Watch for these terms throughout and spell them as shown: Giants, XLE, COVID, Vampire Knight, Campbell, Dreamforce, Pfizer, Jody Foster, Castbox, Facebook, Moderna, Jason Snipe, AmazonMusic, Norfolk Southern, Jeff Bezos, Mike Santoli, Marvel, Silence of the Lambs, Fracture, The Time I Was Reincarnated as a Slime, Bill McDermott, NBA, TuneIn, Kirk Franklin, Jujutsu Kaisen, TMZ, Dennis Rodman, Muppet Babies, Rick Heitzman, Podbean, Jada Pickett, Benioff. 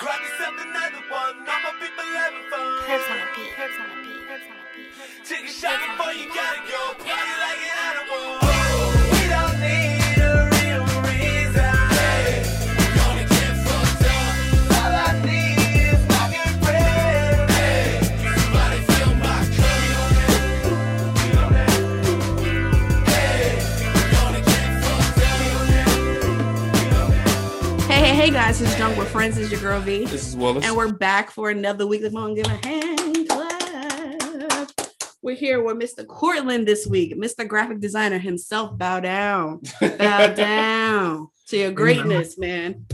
Take a shot before you gotta go. Party like an animal. We don't need a real reason. Gonna get fucked up. All I need is fucking friends. Hey, somebody fill my cup. We don't have. Hey, gonna get fucked up. Hey guys, it's Drunk with Friends. It's your girl V. This is Willis, and we're back for another week. Let's go and give a hand. We're here with Mr. Cortland this week. Mr. Graphic Designer himself, bow down. Bow down to your greatness, man.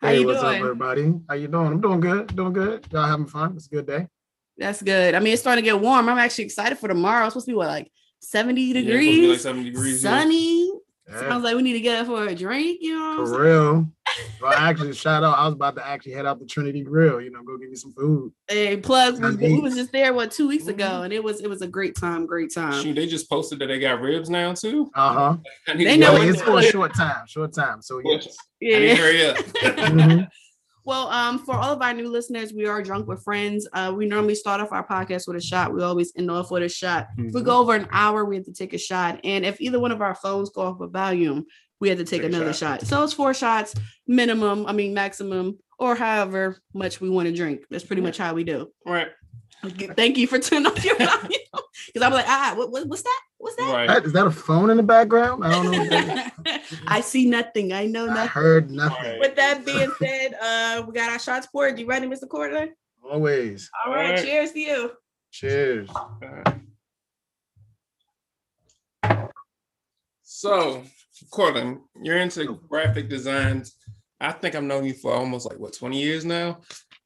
How you doing? What's up, everybody? How you doing? I'm doing good. Doing good. Y'all having fun? It's a good day. That's good. I mean, it's starting to get warm. I'm actually excited for tomorrow. It's supposed to be, what, like 70 degrees? Yeah, it's supposed to be like 70 degrees. Sunny. Yeah. Sounds like we need to get up for a drink, you know what I'm saying? Well, actually, shout out. I was about to actually head out to Trinity Grill, you know, go get me some food. Hey, plug, we was just there, 2 weeks ago, and it was a great time. Shoot, they just posted that they got ribs now, too. Uh-huh. They know it's for a short time. So, yes. Yeah. I need to hurry up. Mm-hmm. Well, for all of our new listeners, we are Drunk with Friends. We normally start off our podcast with a shot. We always end off with a shot. Mm-hmm. If we go over an hour, we have to take a shot. And if either one of our phones go off with volume, we had to take another shot. So it's 4 shots minimum, I mean maximum, or however much we want to drink. That's pretty much how we do. All right. Thank you for turning off your volume. Because I'm like, what's that? Right. Is that a phone in the background? I don't know. What that is. I see nothing. I know nothing. I heard nothing. Right. With that being said, we got our shots poured. You ready, Mr. Cortland? Always. All right. Cheers to you. Cheers. All right. So, Cortland, you're into graphic designs. I think I've known you for almost 20 years now.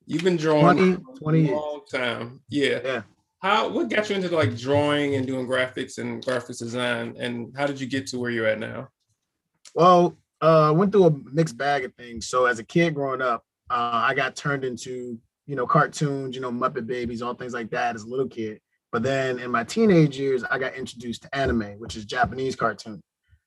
You've been drawing for a long time. Yeah. What got you into drawing and doing graphics and graphics design, and how did you get to where you're at now? Well, I went through a mixed bag of things. So as a kid growing up, I got turned into, cartoons, Muppet Babies, all things like that as a little kid. But then in my teenage years, I got introduced to anime, which is Japanese cartoons.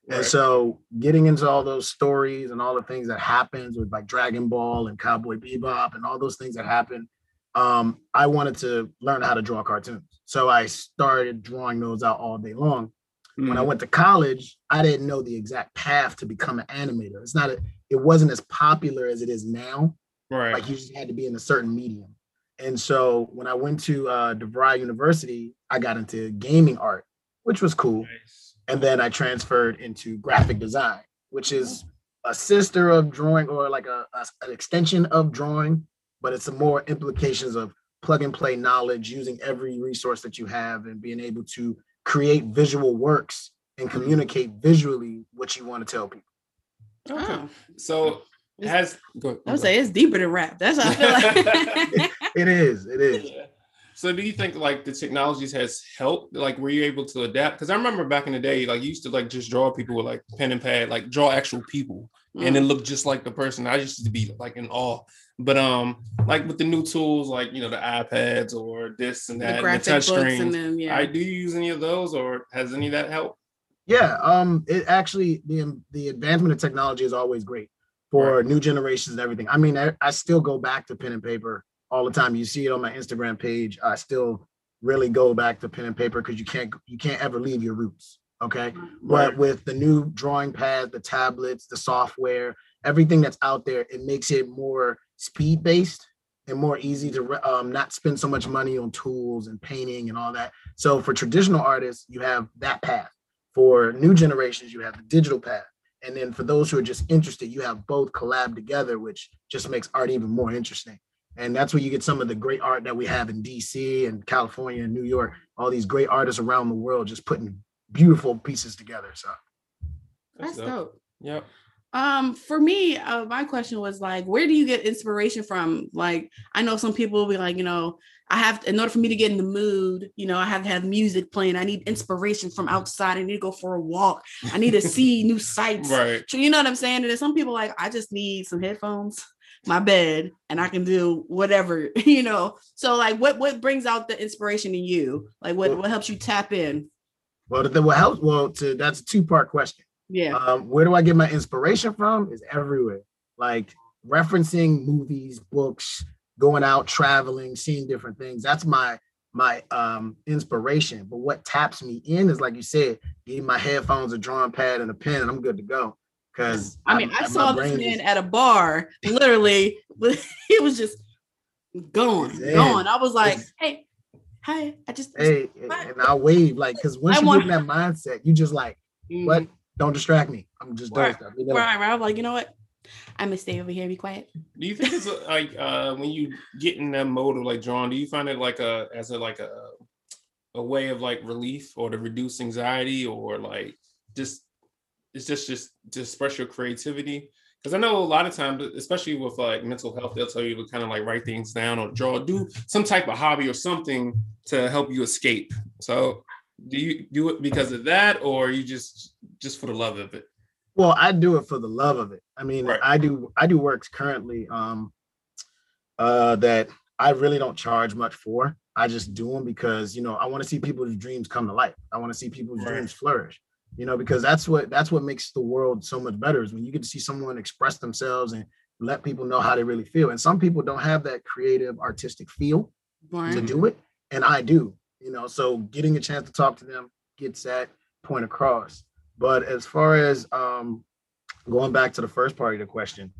And so getting into all those stories and all the things that happens with Dragon Ball and Cowboy Bebop and all those things that happen, I wanted to learn how to draw cartoons. So I started drawing those out all day long. Mm-hmm. When I went to college, I didn't know the exact path to become an animator. It wasn't as popular as it is now. Right. You just had to be in a certain medium. And so when I went to DeVry University, I got into gaming art, which was cool. Nice. And then I transferred into graphic design, which is a sister of drawing, or an extension of drawing, but it's more implications of plug and play knowledge, using every resource that you have and being able to create visual works and communicate visually what you want to tell people. Okay. So I would say it's deeper than rap. That's how I feel like. It is. Yeah. So do you think the technologies has helped? Were you able to adapt? Because I remember back in the day, you used to just draw people with pen and pad, draw actual people, and it looked just like the person. I used to be in awe. But with the new tools, the iPads or this and that, the touch screens, do you use any of those, or has any of that helped? Yeah, it actually, the advancement of technology is always great for new generations and everything. I mean, I still go back to pen and paper all the time. You see it on my Instagram page. I still really go back to pen and paper because you can't ever leave your roots. Okay. Right. But with the new drawing pad, the tablets, the software, everything that's out there, it makes it more speed based and more easy to not spend so much money on tools and painting and all that. So for traditional artists, you have that path. For new generations, you have the digital path. And then for those who are just interested, you have both collab together, which just makes art even more interesting. And that's where you get some of the great art that we have in DC and California and New York, all these great artists around the world just putting beautiful pieces together. So that's dope. Yep. For me, my question was where do you get inspiration from? I know some people will be I have to, in order for me to get in the mood, I have to have music playing. I need inspiration from outside. I need to go for a walk. I need to see new sights. Right. So you know what I'm saying? And there's some people I just need some headphones, my bed, and I can do whatever, So what brings out the inspiration in you? What helps you tap in? Well, that's a 2-part question. Yeah. Where do I get my inspiration from? It's everywhere. referencing movies, books, going out, traveling, seeing different things. That's my inspiration. But what taps me in is, like you said, getting my headphones, a drawing pad, and a pen, and I'm good to go. Because I saw this man at a bar, literally, he was just going. I was like, hey, and I wave, like, because once you get in that mindset, you just like, what? Don't distract me. I'm just doing stuff. Right. I'm like, you know what? I'm gonna stay over here, be quiet. Do you think it's like when you get in that mode of like drawing, do you find it like a way of like relief or to reduce anxiety, or like just to express your creativity? Because I know a lot of times, especially with like mental health, they'll tell you to kind of like write things down or draw, do some type of hobby or something to help you escape. So do you do it because of that, or you just for the love of it? Well, I do it for the love of it. I mean, right. I do works currently that I really don't charge much for. I just do them because, you know, I want to see people's dreams come to life. I want to see people's dreams flourish, you know, because that's what makes the world so much better, is when you get to see someone express themselves and let people know how they really feel. And some people don't have that creative, artistic feel to do it. And I do, you know, so getting a chance to talk to them gets that point across. But as far as going back to the first part of the question,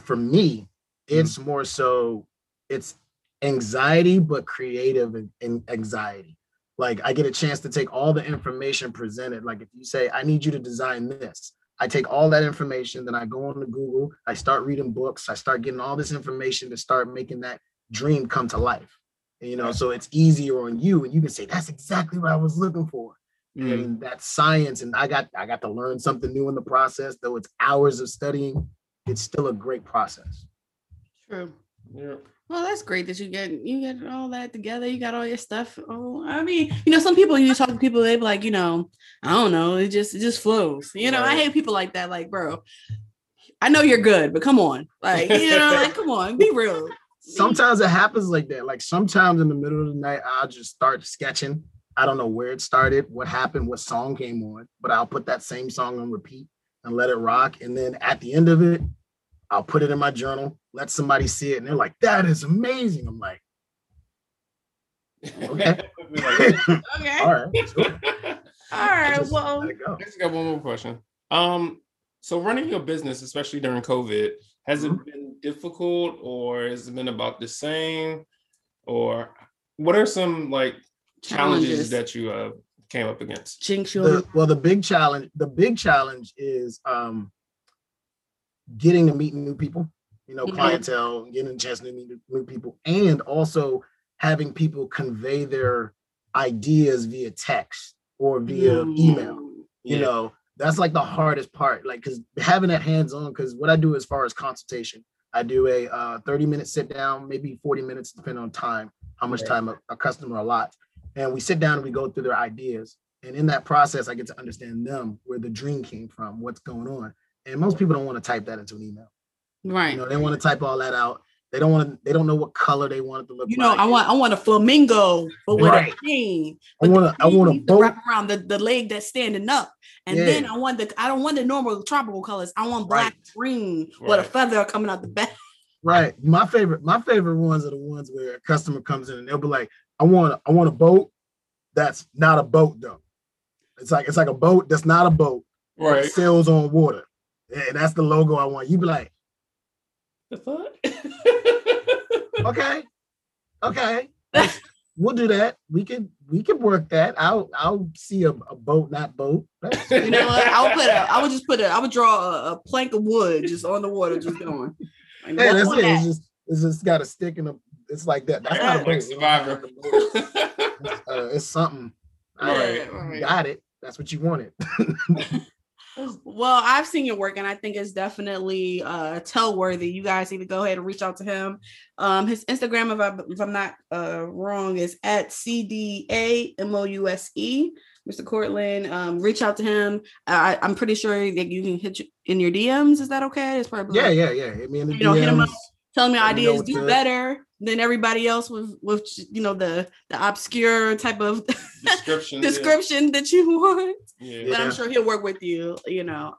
for me, it's more so it's anxiety, but creative and anxiety. Like, I get a chance to take all the information presented. Like, if you say, I need you to design this, I take all that information, then I go on to Google, I start reading books, I start getting all this information to start making that dream come to life. And, you know, so it's easier on you, and you can say, that's exactly what I was looking for. And that's science, and I got to learn something new in the process. Though it's hours of studying, it's still a great process. True. Yeah. Well, that's great that you get all that together. You got all your stuff. Oh, I mean, you know, some people, you talk to people, they be like, you know, I don't know, it just flows. You know, right. I hate people like that. Like, bro, I know you're good, but come on, like, you know, like, come on, be real. Sometimes it happens like that. Like, sometimes in the middle of the night, I'll just start sketching. I don't know where it started, what happened, what song came on, but I'll put that same song on repeat and let it rock. And then at the end of it, I'll put it in my journal, let somebody see it. And they're like, that is amazing. I'm like, okay. Okay. All right. Sure. All right. Well, I just got one more question. So running your business, especially during COVID, has it been difficult, or has it been about the same? Or what are some like challenges that you came up against? The big challenge is getting to meet new people, you know, clientele, getting a chance to meet new people, and also having people convey their ideas via text or via email. You know, that's like the hardest part, like, because having that hands-on, because what I do as far as consultation, I do a 30-minute sit-down, maybe 40 minutes, depending on time, how much time a customer allots. And we sit down and we go through their ideas. And in that process, I get to understand them, where the dream came from, what's going on. And most people don't want to type that into an email. Right. You know, they want to type all that out. They don't know what color they want it to look like. You know, like. I want a flamingo, but with a cane. I want a boat. Wrap around the leg that's standing up. And then I don't want the normal tropical colors. I want black, green, with a feather coming out the back. Right. My favorite ones are the ones where a customer comes in and they'll be like, I want a boat that's not a boat, though. It's like a boat that's not a boat. Right. It sails on water. And that's the logo I want. You be like, the fuck? Okay. We'll do that. We can work that. I'll see a boat, not boat. You know what? I would draw a plank of wood just on the water, just going. Like, hey, that's it. That? It's just got a stick and a. It's like that. That's not a big survivor. It's something. All right. Got it. That's what you wanted. Well, I've seen your work, and I think it's definitely tell worthy. You guys need to go ahead and reach out to him. His Instagram, if I'm not wrong, is @CDAMOUSE. Mr. Cortland, reach out to him. I'm pretty sure that you can hit you in your DMs. Is that okay? It's probably I mean, you know, DMs, hit him up. Tell me ideas, do better than everybody else with you know, the obscure type of description that you want. Yeah. But I'm sure he'll work with you, you know.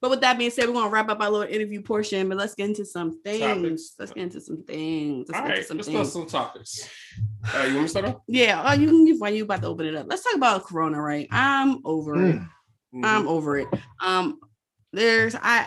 But with that being said, we're going to wrap up our little interview portion, but let's get into some things. Topics. Let's get into some things. Let's talk some topics. You want me to start off? Yeah. You can give one. You about to open it up. Let's talk about Corona, right? I'm over it. I'm over it. I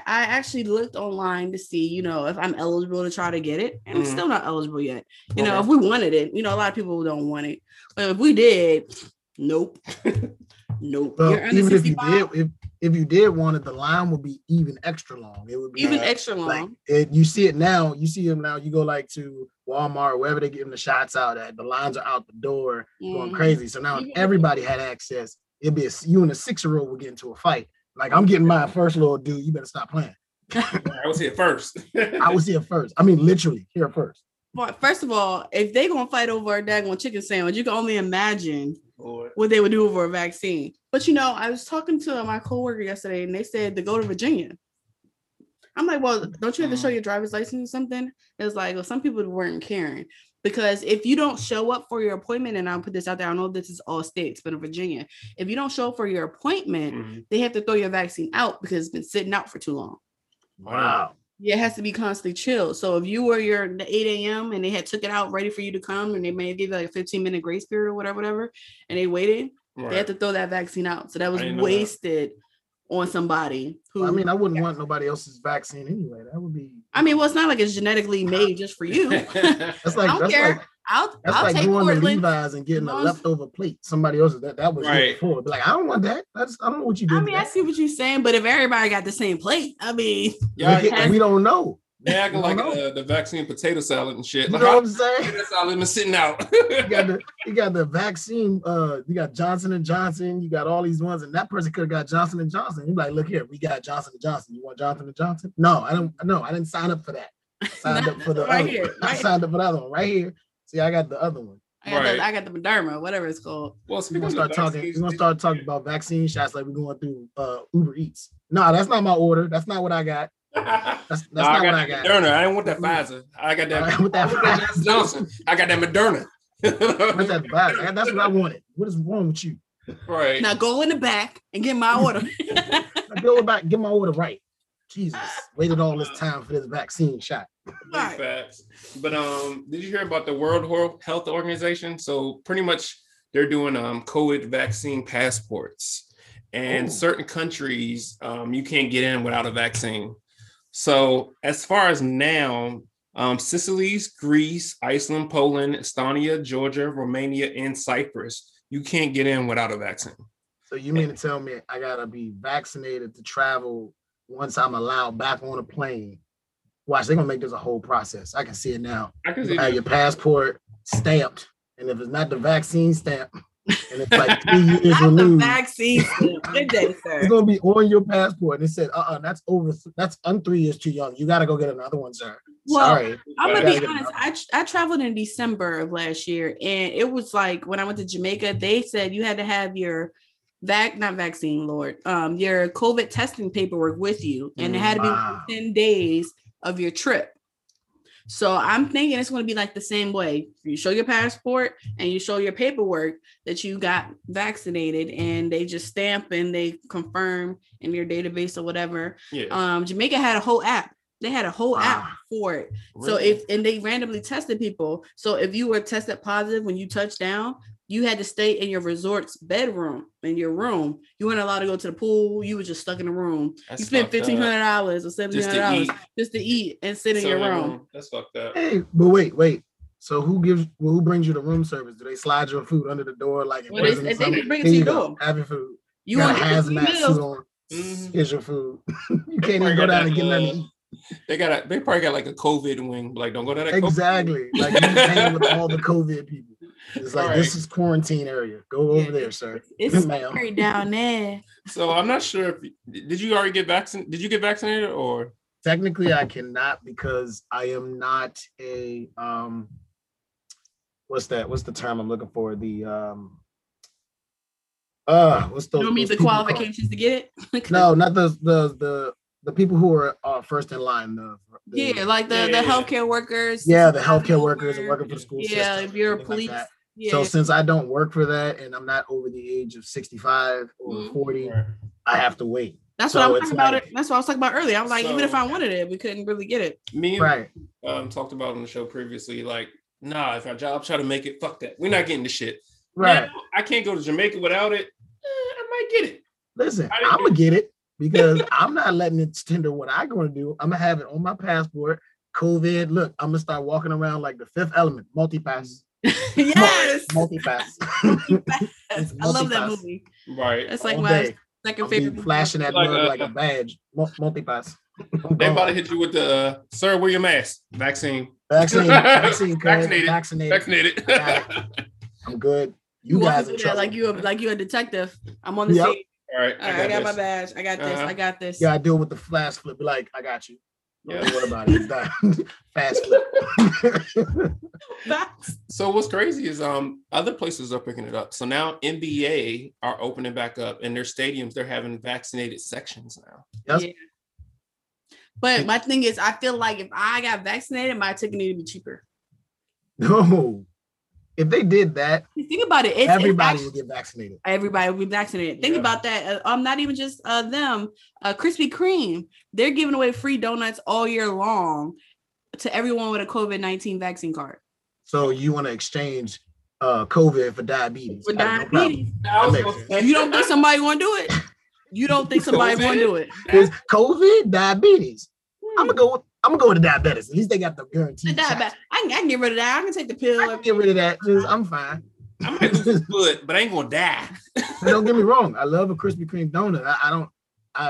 actually looked online to see, you know, if I'm eligible to try to get it, and I'm still not eligible yet. You know, if we wanted it, you know, a lot of people don't want it, but if we did, nope. Well, you're under even 65. If you did want it, the line would be even extra long. It would be even extra long. Like, you see it now. You see them now. You go like to Walmart, wherever they give them the shots out at. The lines are out the door, going crazy. So now, if everybody had access, it'd be you and a 6-year-old would get into a fight. Like, I'm getting mine first, little dude. You better stop playing. I was here first. I mean, literally here first. Well, first of all, if they're gonna fight over a daggone chicken sandwich, you can only imagine what they would do over a vaccine. But you know, I was talking to my coworker yesterday, and they said to go to Virginia. I'm like, well, don't you have to show your driver's license or something? It was like, well, some people weren't caring, because if you don't show up for your appointment, and I'll put this out there, I know this is all states, but in Virginia, if you don't show up for your appointment, they have to throw your vaccine out because it's been sitting out for too long. Wow. Yeah, it has to be constantly chilled. So if you were the 8 a.m. and they had took it out ready for you to come, and they may give you like a 15-minute grace period or whatever, and they waited, they had to throw that vaccine out. So that was wasted on somebody who... I mean, I wouldn't want nobody else's vaccine anyway. That would be... I mean, well, it's not like it's genetically made just for you. I don't care. Like, I'll like take going Portland. To Levi's and getting a leftover plate. Somebody else's that was before. Like, I don't want that. I don't know what you do. I mean, I see what you're saying, but if everybody got the same plate, I mean, we don't know. They acting like the vaccine potato salad and shit. You know what I'm saying? Potato salad been sitting out. you got the vaccine. You got Johnson & Johnson. You got all these ones, and that person could have got Johnson & Johnson. You're like, look here, we got Johnson & Johnson. You want Johnson & Johnson? No, I don't. No, I didn't sign up for that. Signed up for the right other. Here. I signed up for the other one right here. See, I got the other one. I got the Moderna, whatever it's called. Well, we're gonna start talking. We're gonna start talking about vaccine shots like we're going through Uber Eats. No, that's not my order. That's not what I got. That's not what I got. Moderna. I didn't want that Pfizer. I got that. Johnson Johnson. I got that Moderna. That's what I wanted. What is wrong with you? Right. Now go in the back and get my order. Go back, get my order right. Jesus, waited all this time for this vaccine shot. Right. Facts. But did you hear about the World Health Organization? So pretty much they're doing COVID vaccine passports, and certain countries you can't get in without a vaccine. So as far as now, Sicily, Greece, Iceland, Poland, Estonia, Georgia, Romania, and Cyprus, you can't get in without a vaccine. So you mean to tell me I gotta be vaccinated to travel? Once I'm allowed back on a plane, watch, they're gonna make this a whole process. I can see it now. I can see you have your passport stamped, and if it's not the vaccine stamp, and it's like 3 years not removed, the vaccine stamp. Good day, sir. It's gonna be on your passport, and it said, that's over. That's I'm 3 years too young. You gotta go get another one, sir. Well, sorry. I'm gonna be honest. I traveled in December of last year, and it was like when I went to Jamaica, they said you had to have your your COVID testing paperwork with you, and it had to be within 10 days of your trip. So I'm thinking it's going to be like the same way. You show your passport and you show your paperwork that you got vaccinated, and they just stamp and they confirm in your database or whatever. Yeah. Jamaica had a whole app. They had a whole app for it. Really? So they randomly tested people. So if you were tested positive when you touched down, you had to stay in your resort's bedroom, in your room. You weren't allowed to go to the pool. You were just stuck in the room. That's you spent $1,500 or $1,700 just to eat and sit in your room. That's fucked up. Hey, but wait. So who brings you the room service? Do they slide your food under the door? Like they can bring it to your door. Have your food. You want to have your food. Here's your food. You can't even go down and get nothing. They probably got like a COVID wing. Like, don't go to that. Exactly. COVID. Like, you hang with all the COVID people. It's like, this is quarantine area. Go over there, sir. It's right down there. So I'm not sure. Did you already get vaccinated? Did you get vaccinated or? Technically, I cannot, because I am not a What's the term I'm looking for? The what's the? You don't mean the qualifications to get it? No, not the people who are first in line, the healthcare workers. Yeah, the healthcare workers and working for the school system. Yeah, if you're a police. Like so since I don't work for that, and I'm not over the age of 65 or 40, I have to wait. That's what I'm talking about. That's what I was talking about earlier. I was like, even if I wanted it, we couldn't really get it. Me and talked about on the show previously, like, nah, if our job try to make it, fuck that. We're not getting the shit. Right. Now, I can't go to Jamaica without it. I might get it. Listen, I'm going to get it because I'm not letting it hinder what I'm going to do. I'm going to have it on my passport. COVID. Look, I'm going to start walking around like the fifth element, multi-pass. Yes. Multi-pass. I love that movie. Right. It's like my second favorite. Flashing that mug like a badge. Multi-pass. They about to hit you with the, sir, wear your mask. Vaccinated. I'm good. You guys are trouble. Like you're a detective. I'm on the scene. All right, I got my badge. I got this. I got this. Yeah, I deal with the flash flip. Be like, I got you. Yeah, what about it? It's done. Fast flip. So what's crazy is other places are picking it up. So now NBA are opening back up, and their stadiums, they're having vaccinated sections now. Yes. Yeah. But my thing is, I feel like if I got vaccinated, my ticket needed to be cheaper. No. If they did that, think about it. Everybody would get vaccinated. Everybody would be vaccinated. Yeah. Think about that. Not even just them. Krispy Kreme. They're giving away free donuts all year long to everyone with a COVID-19 vaccine card. So you want to exchange COVID for diabetes? For diabetes. If you don't think somebody want to do it, you don't think somebody want to do it. It's COVID, diabetes. I'm gonna go with the diabetics. At least they got the guarantee. I can get rid of that. I can take the pill. I can get rid of that. I'm fine. I'm gonna lose foot, but I ain't gonna die. Don't get me wrong. I love a Krispy Kreme donut.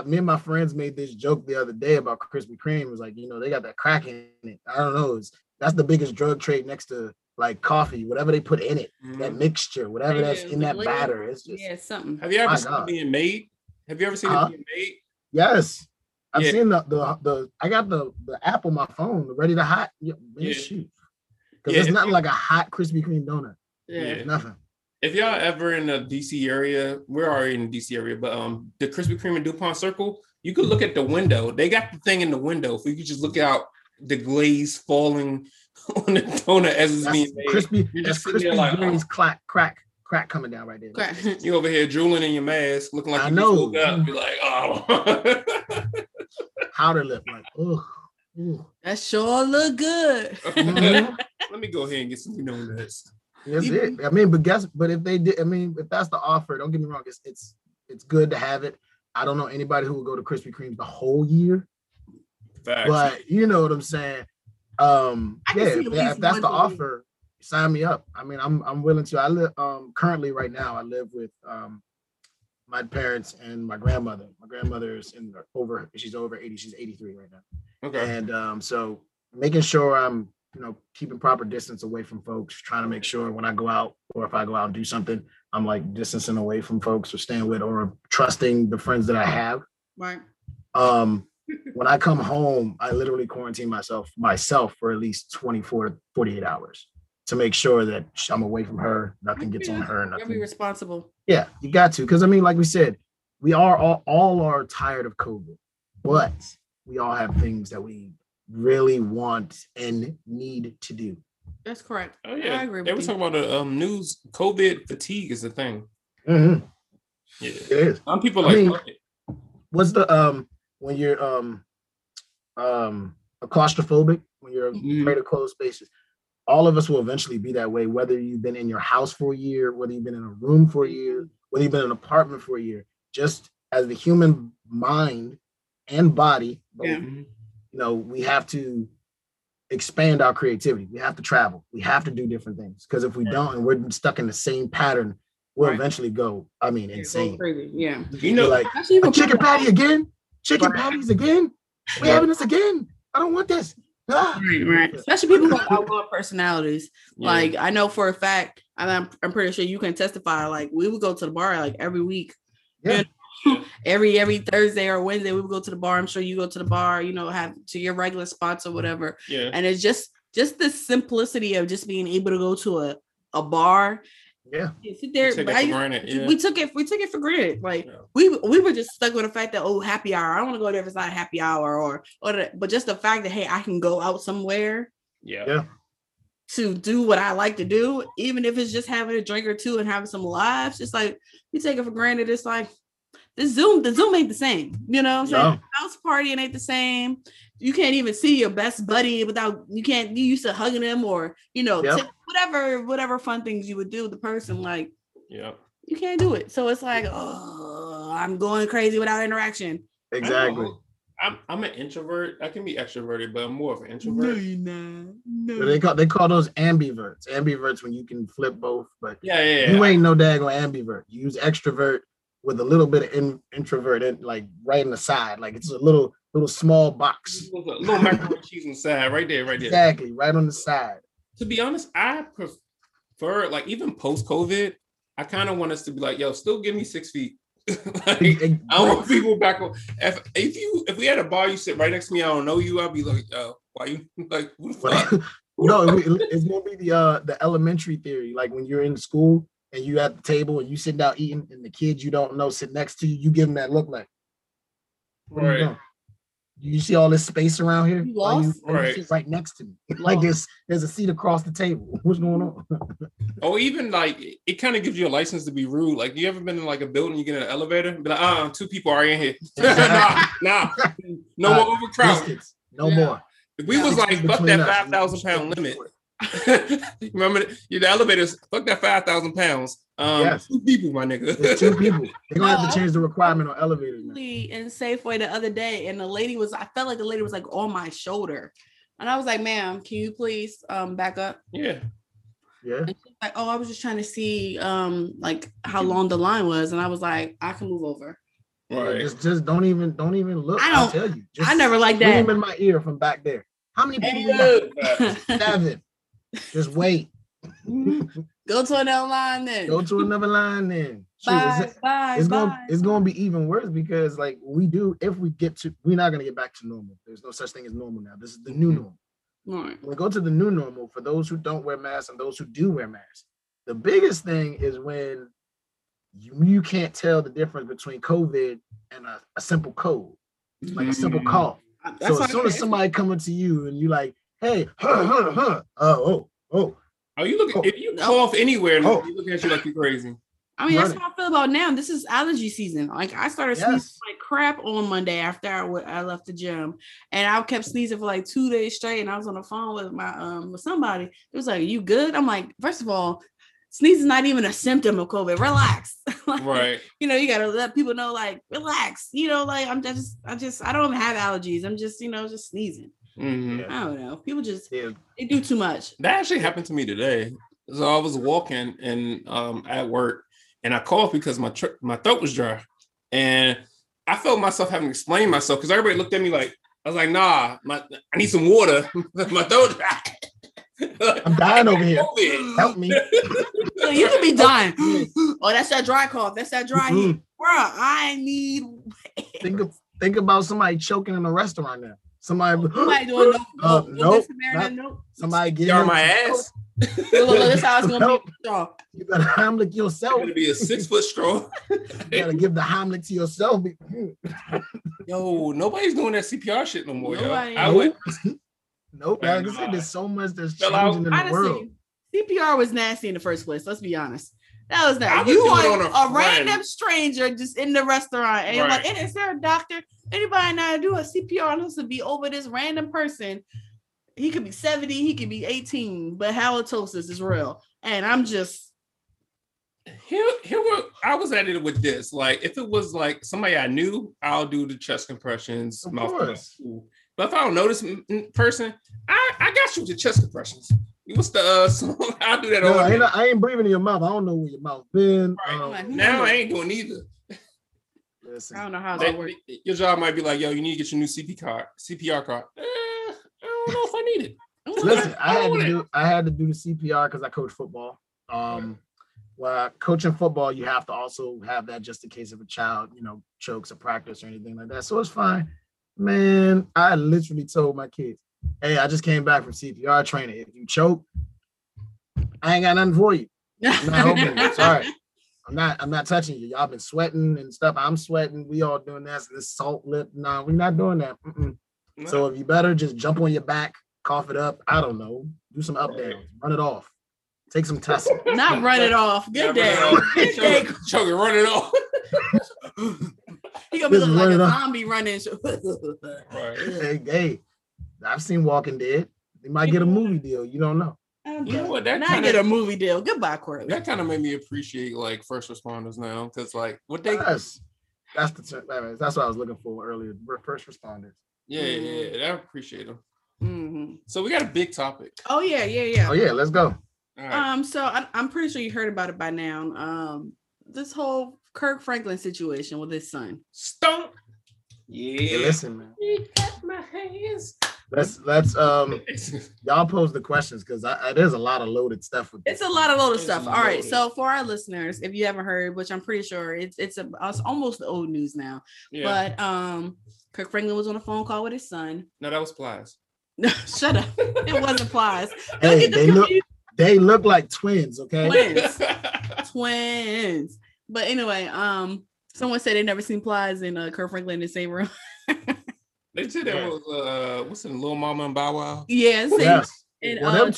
Me and my friends made this joke the other day about Krispy Kreme. It was like, they got that crack in it. I don't know. That's the biggest drug trade next to like coffee, whatever they put in it, that mixture, whatever that's in that batter. It's just something. Have you ever seen it being made? It being made? Yes. I've seen the I got the app on my phone, the ready to hot. Shoot. Because it's not like a hot Krispy Kreme donut. Yeah. Nothing. If y'all ever in the DC area, we're already in the DC area, but the Krispy Kreme in DuPont Circle, you could look at the window. They got the thing in the window. So you could just look out the glaze falling on the donut as it's being made. Crack coming down right there. Crack. You over here drooling in your mask, looking like you up. Be like, oh. Powder lip, like, ooh. That sure look good. Let me go ahead and get some donuts. That's it. I mean, but if they did, if that's the offer, don't get me wrong. It's good to have it. I don't know anybody who will go to Krispy Kreme the whole year. Facts. But you know what I'm saying. If that's the offer. Sign me up. I mean, I'm willing to. I live currently right now. I live with my parents and my grandmother. My grandmother is she's over 80. She's 83 right now. Okay. And so making sure I'm keeping proper distance away from folks. Trying to make sure when I go out or if I go out and do something, I'm like distancing away from folks or staying with or trusting the friends that I have. Right. When I come home, I literally quarantine myself for at least 24 to 48 hours. To make sure that I'm away from her, nothing gets on her. Nothing. You'll be responsible. Yeah, you got to. Because like we said, we are all are tired of COVID, but we all have things that we really want and need to do. That's correct. Oh yeah, I agree. They were talking about the news. COVID fatigue is the thing. Mm-hmm. Yeah, it is. Some people what's the when you're claustrophobic, when you're afraid of closed spaces. All of us will eventually be that way, whether you've been in your house for a year, whether you've been in a room for a year, whether you've been in an apartment for a year, just as the human mind and body, we have to expand our creativity. We have to travel. We have to do different things. Because if we don't and we're stuck in the same pattern, we'll eventually go, insane. Yeah. Chicken patty again? Chicken patties again? We're having this again? I don't want this. Right. Especially people who have outlaw personalities. Yeah. Like I know for a fact, and I'm pretty sure you can testify. Like we would go to the bar like every week, every Thursday or Wednesday we would go to the bar. I'm sure you go to the bar, have to your regular spots or whatever. Yeah. And it's just the simplicity of just being able to go to a bar. Yeah. Sit there. We took it for granted. Like we were just stuck with the fact that happy hour. I don't want to go there if it's not happy hour but just the fact that I can go out somewhere. Yeah. To do what I like to do, even if it's just having a drink or two and having some laughs. It's like we take it for granted. It's like the Zoom ain't the same. You know what I'm saying? The house partying ain't the same. You can't even see your best buddy without, you used to hugging them or, whatever fun things you would do with the person. Like, you can't do it. So it's like, oh, I'm going crazy without interaction. Exactly. I'm an introvert. I can be extroverted, but I'm more of an introvert. No, you're not. No. They call those ambiverts. Ambiverts when you can flip both, but you ain't no daggone ambivert. You use extrovert with a little bit of introvert in, like right in the side. Like it's a little small box. A little macaroni cheese on the side, right there. Exactly, right on the side. To be honest, I prefer, like even post-COVID, I kind of want us to be like, yo, still give me 6 feet. Like, I want people back on. If we had a bar, you sit right next to me. I don't know you. I'll be like, oh, why you like? Who the fuck? No, it's gonna be the elementary theory. Like when you're in school and you at the table and you sit down eating, and the kids you don't know sit next to you, you give them that look like, right? You see all this space around here? You lost? Right. You sit right next to me. Like there's a seat across the table. What's going on? Or even like, it kind of gives you a license to be rude. Like, you ever been in like a building, you get in an elevator, and be like, two people are in here. No more overcrowding. No more. If we was like, fuck that 5,000 pound limit. Remember, the elevators, fuck that 5,000 pounds. Yes. Two people, my nigga. There's two people. They're gonna have to change the requirement on elevators. Now. In Safeway the other day, and I felt like the lady was on my shoulder, and I was like, "Ma'am, can you please back up?" Yeah. And she was like, "Oh, I was just trying to see like how long the line was," and I was like, "I can move over." Right. Just don't even look. I'll tell you. Just I never like that. Scream in my ear from back there. How many people? Seven. Just wait. Go to another line then. It's gonna be even worse because like we're not gonna get back to normal. There's no such thing as normal now. This is the new normal. Right. When we go to the new normal for those who don't wear masks and those who do wear masks. The biggest thing is when you can't tell the difference between COVID and a simple cold, like a simple cough. So as soon as somebody coming to you and you like, hey, you look if you cough anywhere, you look at you like you're crazy. I mean, that's how I feel about now. This is allergy season. Like I started sneezing like crap on Monday after I left the gym, and I kept sneezing for like 2 days straight. And I was on the phone with my with somebody. It was like, "You good?" I'm like, first of all, sneezing is not even a symptom of COVID. Relax. Like, right. You gotta let people know, like, relax. Like I don't have allergies. I'm just, just sneezing. Mm-hmm. I don't know. People just they do too much. That actually happened to me today. So I was walking and at work, and I coughed because my throat was dry, and I felt myself having to explain myself because everybody looked at me like I was like, "Nah, I need some water. My throat dry. I'm dying over here. Help me." You could be dying. Oh, that's that dry cough. That's that dry heat, bro. I need. Think about somebody choking in a restaurant now. Somebody doing no. Somebody get on my ass. Look, that's how it's gonna be. You better Heimlich yourself. It's gonna be a 6-foot straw. You gotta give the Heimlich to yourself. Yo, nobody's doing that CPR shit no more, nobody. Yo. Nope. Like I said, there's so much that's changing in the world. CPR was nasty in the first place. Let's be honest. That was that. You are a random stranger just in the restaurant, and you're like, "Hey, is there a doctor? Anybody now do a CPR who's to be over this random person? He could be 70, he could be 18, but halitosis is real." And I'm just I was at it with this. Like, if it was like somebody I knew, I'll do the chest compressions, of course. But if I don't know this person, I got you with the chest compressions. What's the song? I'll do that all day. I ain't breathing in your mouth. I don't know where your mouth been. Right. Now I ain't doing either. Listen, I don't know how that works. Your job might be like, yo, you need to get your new CPR card. I don't know if I need it. Listen, I had to do the CPR because I coach football. While coaching football, you have to also have that just in case if a child, chokes or practice or anything like that. So it's fine. Man, I literally told my kids, "Hey, I just came back from CPR training. If you choke, I ain't got nothing for you. I'm not opening it. Sorry. I'm not touching you. Y'all been sweating and stuff. I'm sweating. We all doing this salt lip. No, we're not doing that. No. So if you better just jump on your back, cough it up. I don't know. Do some up downs. Run it off. Take some testing. Not run it off. Good day. Choke it. Run it off." He gonna be looking like a zombie running. Right. Hey, I've seen Walking Dead. They might get a movie deal. You don't know. You know what? That kind of get a movie deal. Goodbye, Cortland. That kind of made me appreciate like first responders now, because like what they. That's the term. I mean, that's what I was looking for earlier. First responders. Yeah. I appreciate them. Mm-hmm. So we got a big topic. Oh yeah. Let's go. All right. So I'm pretty sure you heard about it by now. This whole Kirk Franklin situation with his son. Stomp. Yeah. Listen, man. He cut my hands. Let's y'all pose the questions because there's a lot of loaded stuff with this. It's a lot of loaded stuff. All right, so for our listeners, if you haven't heard, which I'm pretty sure it's almost the old news now, but Kirk Franklin was on a phone call with his son. No, that was Plies. Shut up! It wasn't Plies. Hey, they look like twins. Okay, twins. But anyway, someone said they never seen Plies and Kirk Franklin in the same room. They said that was what's in Lil Mama and Bow Wow. Yes. And well,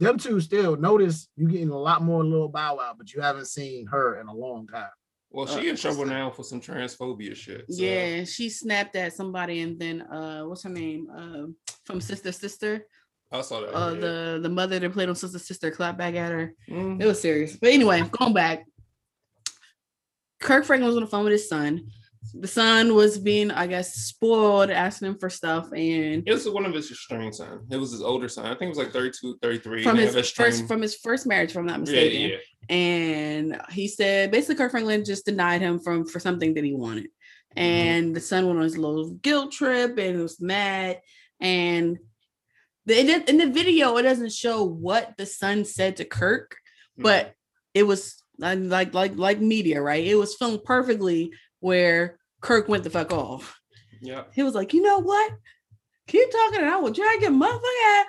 them two still notice you getting a lot more Lil Bow Wow, but you haven't seen her in a long time. Well, she in trouble now for some transphobia shit. So. Yeah, she snapped at somebody, and then what's her name from Sister? I saw that. The mother that played on Sister clapped back at her. Mm-hmm. It was serious. But anyway, going back, Kirk Franklin was on the phone with his son. The son was being, I guess, spoiled, asking him for stuff. And it was one of his estranged sons. It was his older son. I think it was like 32, 33. From his first marriage, if I'm not mistaken. Yeah. And he said, basically, Kirk Franklin just denied him for something that he wanted. And the son went on his little guilt trip and was mad. And in the video, it doesn't show what the son said to Kirk, but it was like media, right? It was filmed perfectly where Kirk went the fuck off. Yeah. He was like, you know what? Keep talking and I will drag your motherfucker.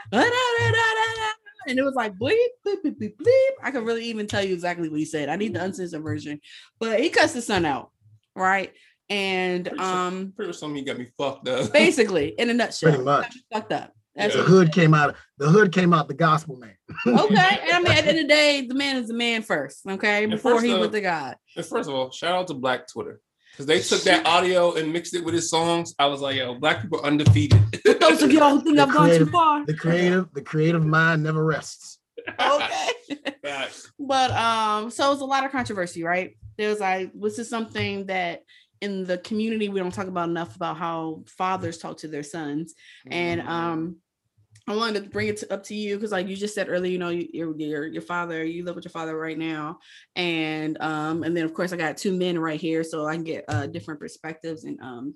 And it was like, bleep, bleep, bleep, bleep, bleep. I can really even tell you exactly what he said. I need the uncensored version. But he cussed his son out, right? And pretty much something you got me fucked up. Basically, in a nutshell. Pretty much. Got me fucked up. That's the hood came out the gospel man. Okay. And I mean, at the end of the day, the man is the man first, okay? Before he went to God. And first of all, shout out to Black Twitter. Because they took that audio and mixed it with his songs. I was like, yo, Black people undefeated. Those of y'all who think I've gone too far. The creative mind never rests. Okay. But so it was a lot of controversy, right? There was like, this is something that in the community we don't talk about enough about how fathers talk to their sons. Mm-hmm. And I wanted to bring it up to you because, like you just said earlier, you know, your father, you live with your father right now, and then of course I got two men right here, so I can get different perspectives and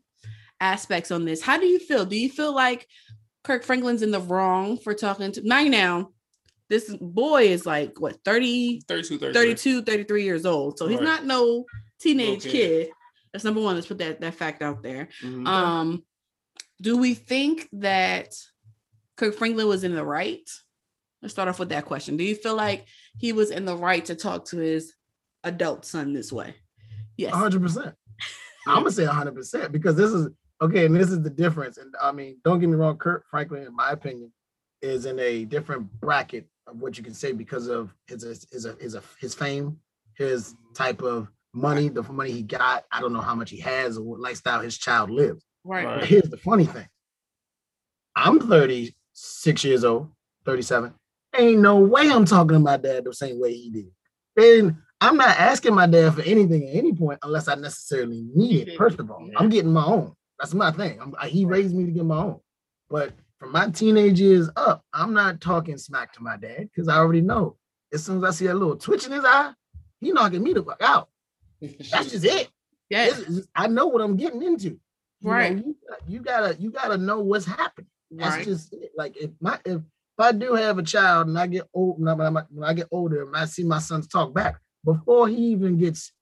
aspects on this. How do you feel? Do you feel like Kirk Franklin's in the wrong for talking to now? This boy is like what 30, 32, 33 years old, so he's not no teenage kid. That's number one. Let's put that fact out there. Mm-hmm. Do we think that Kirk Franklin was in the right? Let's start off with that question. Do you feel like he was in the right to talk to his adult son this way? Yes. 100%. I'm going to say 100% because this is the difference. And I mean, don't get me wrong, Kirk Franklin, in my opinion, is in a different bracket of what you can say because of his fame, his type of money, the money he got. I don't know how much he has or what lifestyle his child lives. Right. But here's the funny thing. I'm 36 years old, 37. Ain't no way I'm talking to my dad the same way he did. And I'm not asking my dad for anything at any point unless I necessarily need it. First of all, I'm getting my own. That's my thing. He raised me to get my own. But from my teenage years up, I'm not talking smack to my dad because I already know. As soon as I see that little twitch in his eye, he knocking me the fuck out. That's just it. Yeah, I know what I'm getting into. Right. You gotta know what's happening. That's just it. Like if I do have a child and I get old, when I get older and I see my sons talk back before he even gets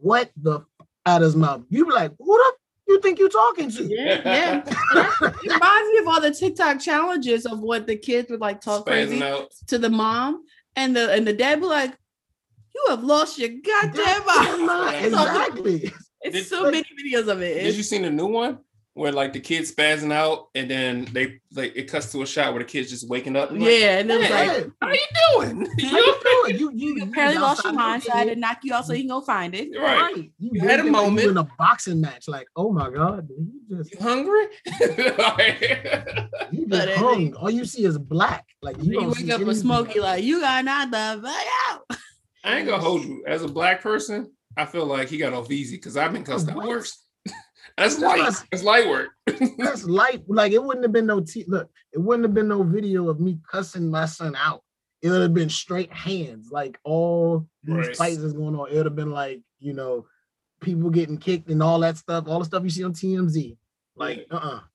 what the out of his mouth, you be like, who the you think you're talking to? Yeah. It reminds me of all the TikTok challenges of what the kids would like talk crazy to the mom and the dad be like, you have lost your goddamn mind. Exactly. It's so many videos of it. Did you see the new one? where like the kid's spazzing out and then they like it cuts to a shot where the kid's just waking up. And yeah, like, and then like, how you doing? You apparently lost your mind, so I had to knock you out so you can go find it. Right. You had a moment in a boxing match, like, oh my God, you just hungry? You just hung. All you see is black. Like you wake up with Smokey, like you got another way out. I ain't gonna hold you. As a black person, I feel like he got off easy because I've been cussed out worse. That's light work. That's light. Like it wouldn't have been no look. It wouldn't have been no video of me cussing my son out. It would have been straight hands. Like all these fights is going on. It would have been like people getting kicked and all that stuff. All the stuff you see on TMZ. Like it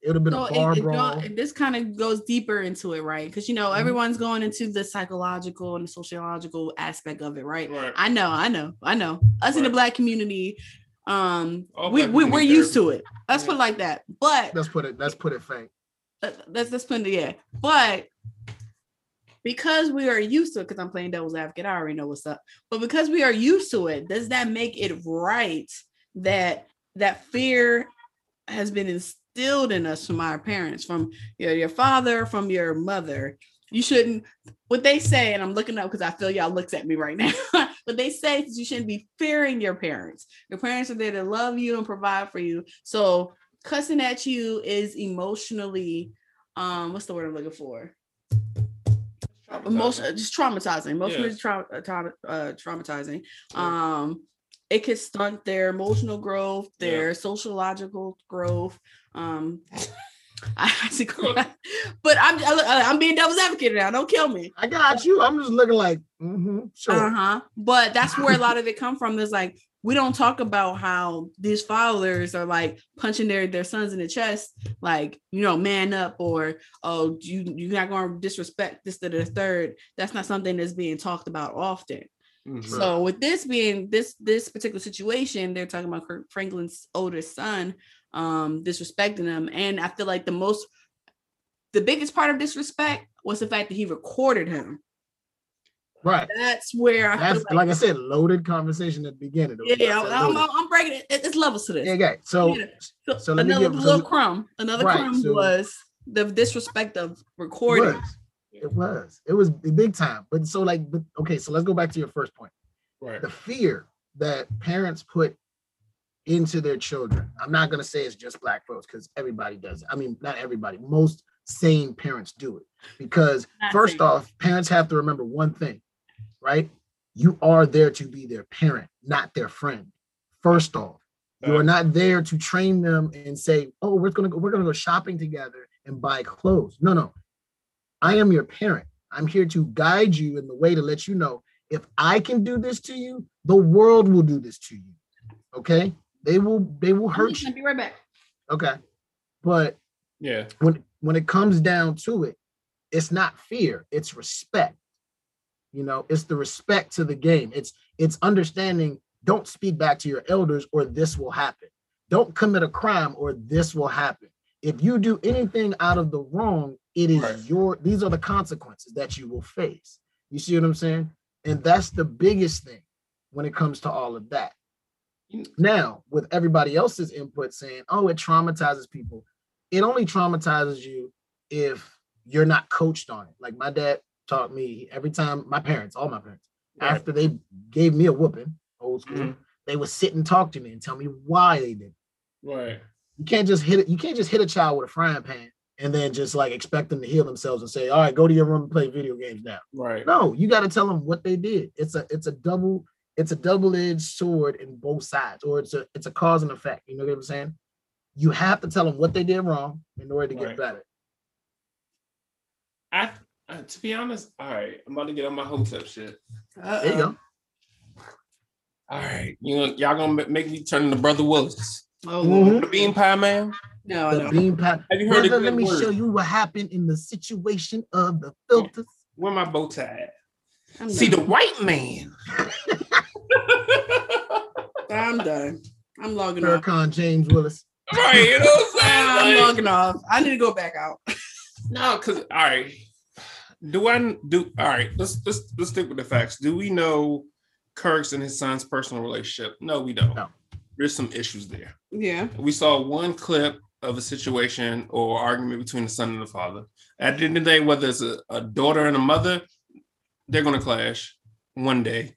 would have been a bar brawl. This kind of goes deeper into it, right? Because everyone's going into the psychological and the sociological aspect of it, right? I know. Us in the black community. We're used to it. Let's put it like that. But let's put it frank. That's put it, yeah. But because we are used to it, because I'm playing devil's advocate, I already know what's up. But because we are used to it, does that make it right that fear has been instilled in us from our parents, from your father, from your mother? You shouldn't, what they say, and I'm looking up because I feel y'all looks at me right now, but they say you shouldn't be fearing your parents. Your parents are there to love you and provide for you. So cussing at you is emotionally, what's the word I'm looking for? Traumatizing. Yeah. It can stunt their emotional growth, their sociological growth. But I'm being devil's advocate now. Don't kill me. I got you. I'm just looking like, sure. But that's where a lot of it come from. Is like we don't talk about how these fathers are like punching their sons in the chest, like man up, or oh, you're not going to disrespect this to the third. That's not something that's being talked about often. Mm-hmm. So with this being this particular situation, they're talking about Kirk Franklin's oldest son. Disrespecting him, and I feel like the biggest part of disrespect was the fact that he recorded him. Right. That's where I feel like I said, loaded conversation at the beginning. Yeah, I'm breaking it. It's levels to this. Okay, so crumb. Another crumb was the disrespect of recording. It was big time. But so so let's go back to your first point. Right. The fear that parents put into their children. I'm not going to say it's just black folks because everybody does it. I mean, not everybody. Most sane parents do it because first off, parents have to remember one thing, right? You are there to be their parent, not their friend. First off, you are not there to train them and say, "Oh, we're going to go shopping together and buy clothes." No. I am your parent. I'm here to guide you in the way to let you know if I can do this to you, the world will do this to you. Okay? They will hurt you. I'll be right back. Okay. But yeah, when it comes down to it, it's not fear, it's respect. It's the respect to the game. It's understanding, don't speak back to your elders or this will happen. Don't commit a crime or this will happen. If you do anything out of the wrong, it is these are the consequences that you will face. You see what I'm saying? And that's the biggest thing when it comes to all of that. Now, with everybody else's input saying, oh, it traumatizes people. It only traumatizes you if you're not coached on it. Like my dad taught me every time, all my parents, after they gave me a whooping, old school, they would sit and talk to me and tell me why they did it. Right. You can't just hit a child with a frying pan and then just like expect them to heal themselves and say, all right, go to your room and play video games now. Right. No, you got to tell them what they did. It's a double-edged sword in both sides, or it's a cause and effect. You know what I'm saying? You have to tell them what they did wrong in order to get better. I to be honest, all right, I'm about to get on my hotep shit. There you go. All right, y'all gonna make me turn into Brother Willis. Oh, the bean pie man. No, the bean pie. Have you heard? Let me show you what happened in the situation of the filters. Where my bow tie at? See the white man. I'm done. I'm logging off. James Willis. Right, I'm logging off. I need to go back out. No, because all right. All right? Let's stick with the facts. Do we know Kirk's and his son's personal relationship? No, we don't. No. There's some issues there. Yeah. We saw one clip of a situation or argument between the son and the father. At the end of the day, whether it's a daughter and a mother, they're going to clash one day.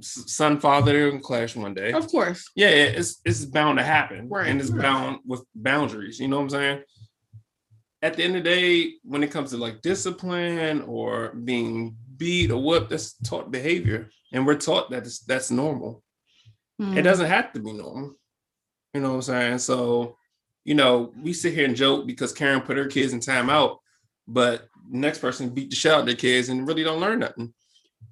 Son, father, they're going to clash one day. Of course. Yeah, it's bound to happen. Right. And it's bound with boundaries. You know what I'm saying? At the end of the day, when it comes to like discipline or being beat or whooped, that's taught behavior. And we're taught that that's normal. Mm. It doesn't have to be normal. You know what I'm saying? So, you know, we sit here and joke because Karen put her kids in timeout, but the next person beat the shit out of their kids and really don't learn nothing.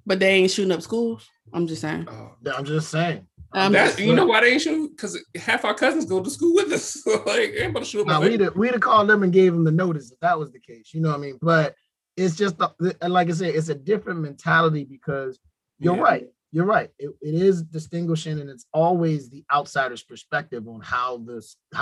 But they ain't shooting up schools. I'm just saying. I'm just saying. You know why they ain't shooting? Because half our cousins go to school with us. Like, ain't about to shoot up. We'd have called them and gave them the notice if that was the case. You know what I mean? But it's just, like I said, it's a different mentality because you're right. It is distinguishing, and it's always the outsider's perspective on how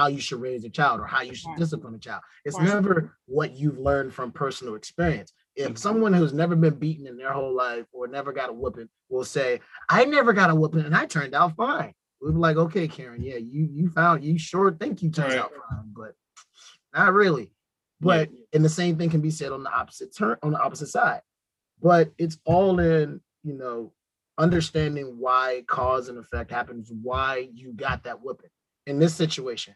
you should raise a child or how you should discipline a child. It's never what you've learned from personal experience. If someone who's never been beaten in their whole life or never got a whooping will say, I never got a whooping and I turned out fine. We'll be like, okay, Karen, yeah, you sure think you turned out fine, but not really. But and the same thing can be said on the opposite side. But it's all in, you know, understanding why cause and effect happens, why you got that whooping. In this situation,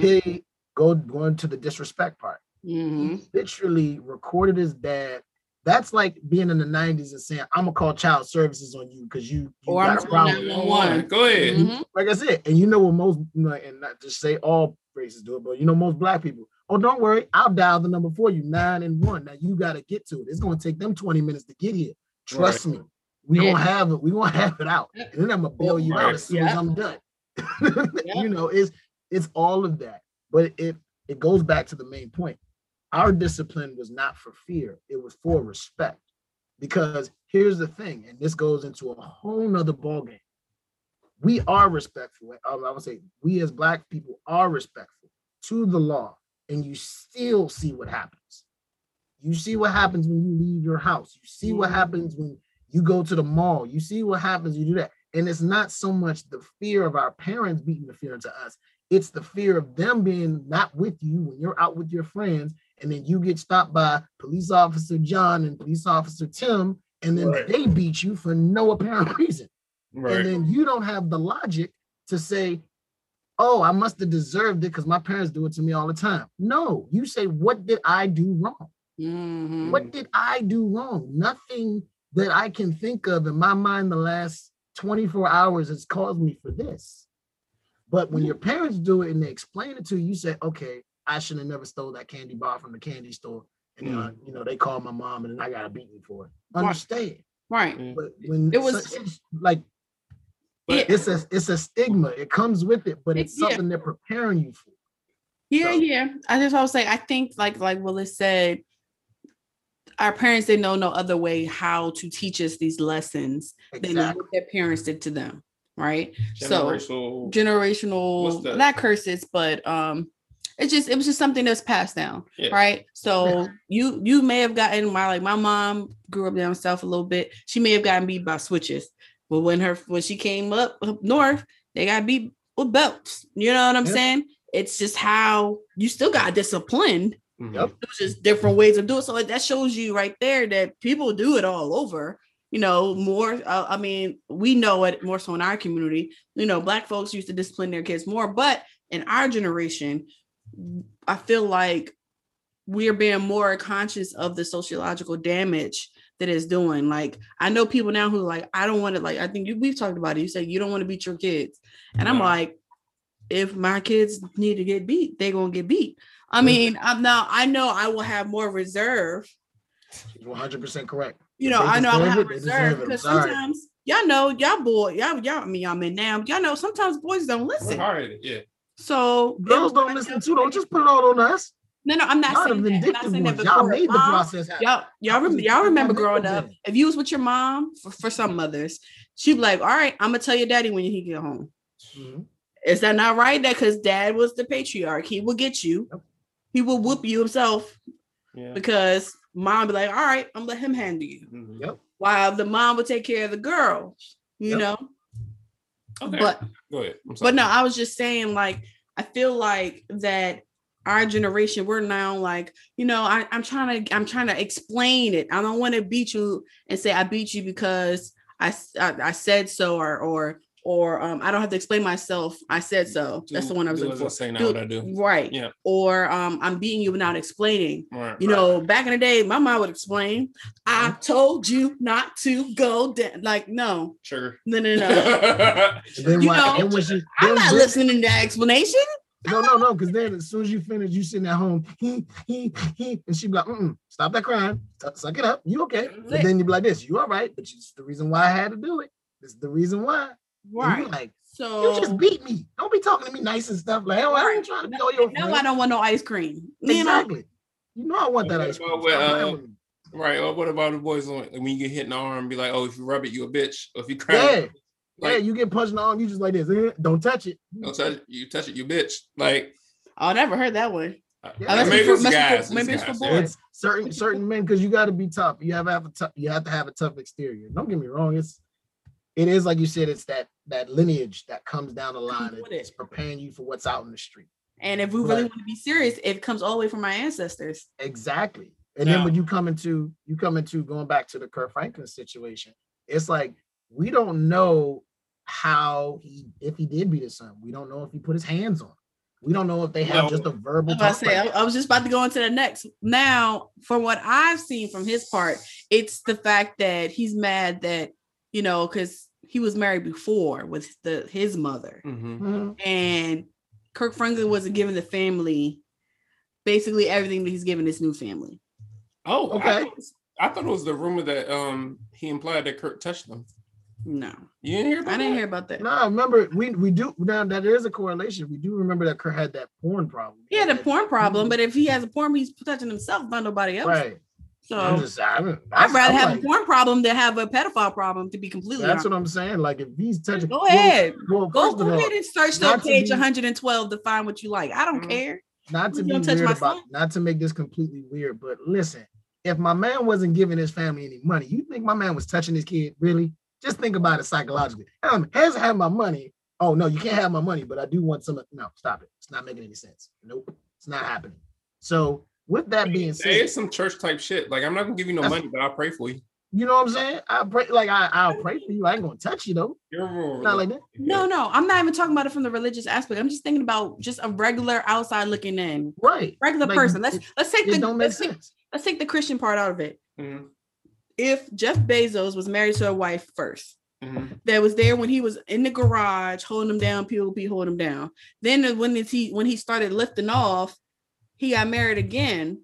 he going to the disrespect part. Mm-hmm. He literally recorded his dad. That's like being in the 90s and saying, I'm gonna call child services on you because you got a problem. Go ahead. Mm-hmm. Like I said, and you know what most, and not just say all races do it, but you know most black people, oh, don't worry, I'll dial the number for you, 911. Now you gotta get to it. It's gonna take them 20 minutes to get here. Trust me. We gonna have it out. And then I'm gonna bail you out as soon as I'm done. You know, it's all of that. But it goes back to the main point. Our discipline was not for fear, it was for respect. Because here's the thing, and this goes into a whole nother ballgame. We are respectful. I would say we as black people are respectful to the law, and you still see what happens. You see what happens when you leave your house. You see what happens when you go to the mall. You see what happens, you do that. And it's not so much the fear of our parents beating the fear into us. It's the fear of them being not with you when you're out with your friends, and then you get stopped by police officer John and police officer Tim, and then they beat you for no apparent reason. Right. And then you don't have the logic to say, oh, I must have deserved it because my parents do it to me all the time. No, you say, what did I do wrong? Mm-hmm. What did I do wrong? Nothing that I can think of in my mind the last 24 hours has caused me for this. But when your parents do it and they explain it to you, you say, okay, I should have never stole that candy bar from the candy store. And you know, they called my mom and then I got a beating for it. Understand. Right. But when it was it's a stigma. It comes with it, but it's something they're preparing you for. Yeah, so. I just want to say, I think like Willis said, our parents didn't know no other way how to teach us these lessons than what their parents did to them, right? Generational, not curses, but it was just something that's passed down, right? So you may have gotten my mom grew up down south a little bit. She may have gotten beat by switches, but when she came up north, they got beat with belts. You know what I'm saying? It's just how you still got disciplined. Yep. It was just different ways of doing it. So that shows you right there that people do it all over, you know, more. I mean, we know it more so in our community, you know, black folks used to discipline their kids more, but in our generation, I feel like we're being more conscious of the sociological damage that it's doing. Like, I know people now who I don't want to, I think we've talked about it. You say you don't want to beat your kids. And I'm like, if my kids need to get beat, they're going to get beat. I mean, I know I will have more reserve. 100% correct. You know, I know I will have reserve because sometimes y'all know y'all men now, y'all know sometimes boys don't listen. So girls don't listen too. Don't just put it all on us. No, I'm not saying that. I'm not saying that. Y'all made the process happen. Y'all remember growing up? If you was with your mom, for some mothers, she'd be like, "All right, I'm gonna tell your daddy when he get home." Mm-hmm. Is that not right? That because dad was the patriarch, he will get you. He will whoop you himself because mom be like, all right, I'm gonna let him handle you. Mm-hmm. Yep. While the mom will take care of the girls, you know? Okay. But go ahead. But no, I was just saying I feel like that our generation, we're now like, you know, I'm trying to explain it. I don't want to beat you and say I beat you because I said so, or I don't have to explain myself. I said so. That's the one I was looking for. Saying what I do. Right. Yeah. Or I'm beating you without explaining. Right, you know, back in the day, my mom would explain. I told you not to go down. Like, no. Sure. No. I'm not listening to that explanation. No. Because then as soon as you finish, you sitting at home, and she'd be like, stop that crying. Suck it up. You okay? But then you'd be like this. You all right? But it's the reason why I had to do it. It's the reason why. Right. Like, so you just beat me. Don't be talking to me nice and stuff. Like, oh, I ain't trying to be all your friend. No, I don't want no ice cream. Exactly. You know I want that ice cream. Right. Or what about the boys when you get hit in the arm, be like, oh, if you rub it, you a bitch. Or if you cry. Yeah. Like, you get punched in the arm, you just like this. Don't touch it. Don't touch it. You touch it, you bitch. Like, I never heard that one. Yeah. Maybe it's for boys. Certain men, because you got to be tough. You have to have a tough exterior. Don't get me wrong. It is like you said. It's that lineage that comes down the line. It's preparing you for what's out in the street. And if we really want to be serious, it comes all the way from my ancestors. Exactly. And then when you come into going back to the Kirk Franklin situation, it's like we don't know if he did beat his son. We don't know if he put his hands on him. We don't know if they have just a verbal. I was just about to go into the next. Now, from what I've seen from his part, it's the fact that he's mad that. You know, because he was married before with his mother, and Kirk Franklin wasn't giving the family basically everything that he's giving this new family. Oh, okay. I thought it was the rumor that he implied that Kirk touched them. No, you didn't hear about that? I didn't hear about that. No, remember we do now that there is a correlation. We do remember that Kirk had that porn problem. He had a porn problem, but if he has a porn, he's touching himself, not nobody else. Right. So I'd rather have a porn problem than have a pedophile problem, to be completely honest. That's what I'm saying. Like, if he's touching, go ahead. Go ahead and search that page 112 to find what you like. I don't care. Not to make this completely weird, but listen, if my man wasn't giving his family any money, you think my man was touching his kid? Really? Just think about it psychologically. Has had my money. Oh no, you can't have my money, but I do want some. No, stop it. It's not making any sense. Nope. It's not happening. So with that being said, it's some church type shit. Like, I'm not gonna give you no money, but I'll pray for you. You know what I'm saying? I'll pray for you. I ain't gonna touch you though. You're not like that. No, I'm not even talking about it from the religious aspect. I'm just thinking about just a regular outside looking in, right? Regular person. Let's take the Christian part out of it. Mm-hmm. If Jeff Bezos was married to a wife first, that was there when he was in the garage holding him down, POP holding him down. Then when he started lifting off. He got married again,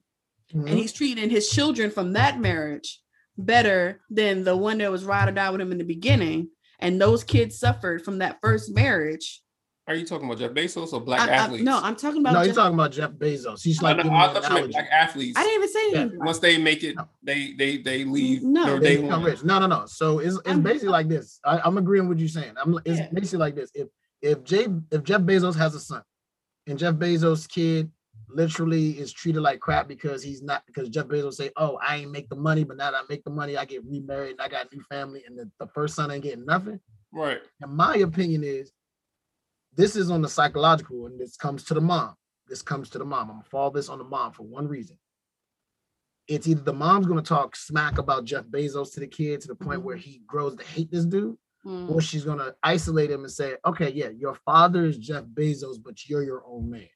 and he's treating his children from that marriage better than the one that was ride or die with him in the beginning. And those kids suffered from that first marriage. Are you talking about Jeff Bezos or black athletes? No, I'm talking about. No, you're talking about Jeff Bezos. He's like black athletes. I didn't even say anything. Once they make it, they leave. No, they become rich. No. So it's basically like this. I'm agreeing with you saying. It's basically like this. If Jeff Bezos has a son, and Jeff Bezos' kid literally is treated like crap because Jeff Bezos say, oh, I ain't make the money, but now that I make the money, I get remarried and I got a new family, and the first son ain't getting nothing. Right. And my opinion is, this is on the psychological, and this comes to the mom. I'm gonna fall this on the mom for one reason. It's either the mom's gonna talk smack about Jeff Bezos to the kid to the point where he grows to hate this dude, or she's gonna isolate him and say, okay, yeah, your father is Jeff Bezos, but you're your own man.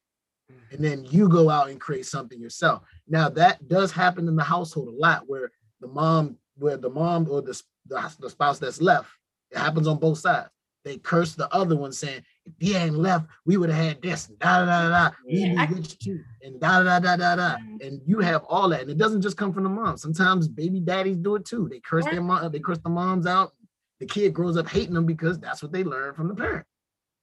And then you go out and create something yourself. Now that does happen in the household a lot, where the mom or the spouse that's left, it happens on both sides. They curse the other one saying, if he ain't left, we would have had this, da da da da, we be rich too, and da da da da da. And you have all that, and it doesn't just come from the mom. Sometimes baby daddies do it too. They curse their mom, they curse the moms out. The kid grows up hating them because that's what they learned from the parent.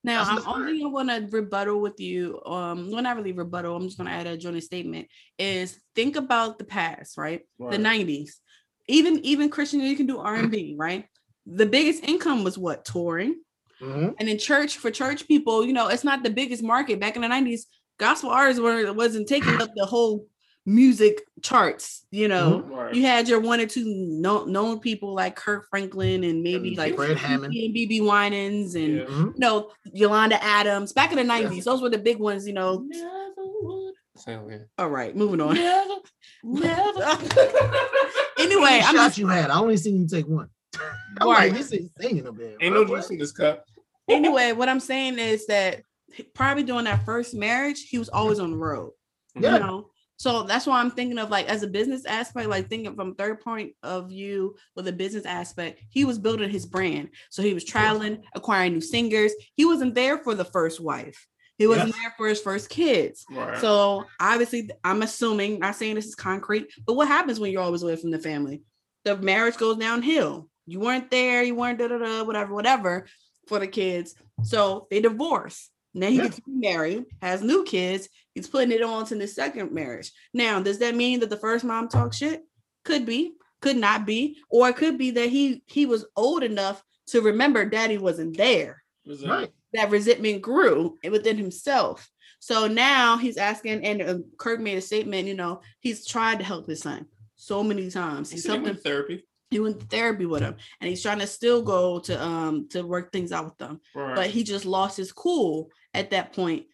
Now, I'm only going to rebuttal with you. When I really rebuttal, I'm just going to add a joint statement, is think about the past, right? The 90s. Even Christian, you can do R&B, right? The biggest income was what? Touring. Mm-hmm. And in church, for church people, you know, it's not the biggest market. Back in the 90s, gospel artists wasn't taking up the whole music charts, you know. Right. You had your one or two known people like Kirk Franklin and maybe like Fred Hammond and BB Winans and you know, Yolanda Adams back in the 90s. Yeah. Those were the big ones, you know. All right, moving on. Never. Anyway, I'm not. You had. I only seen you take one. I'm right. Like, this ain't singing a bit. Ain't no juice in this cup. Anyway, what I'm saying is that probably during that first marriage, he was always on the road. Yeah. You know? So that's why I'm thinking of, like, as a business aspect, like thinking from third point of view with a business aspect, he was building his brand. So he was traveling, acquiring new singers. He wasn't there for the first wife. He wasn't there for his first kids. Right. So obviously, I'm assuming, not saying this is concrete, but what happens when you're always away from the family? The marriage goes downhill. You weren't there. You weren't whatever for the kids. So they divorce. Now he gets married, has new kids. He's putting it on to the second marriage. Now, does that mean that the first mom talked shit? Could be, could not be, or it could be that he was old enough to remember daddy wasn't there. Right. That resentment grew within himself. So now he's asking, and Kirk made a statement, you know, he's tried to help his son so many times. He's helped him in therapy. He went to therapy with him, and he's trying to still go to work things out with them. Right. But he just lost his cool at that point,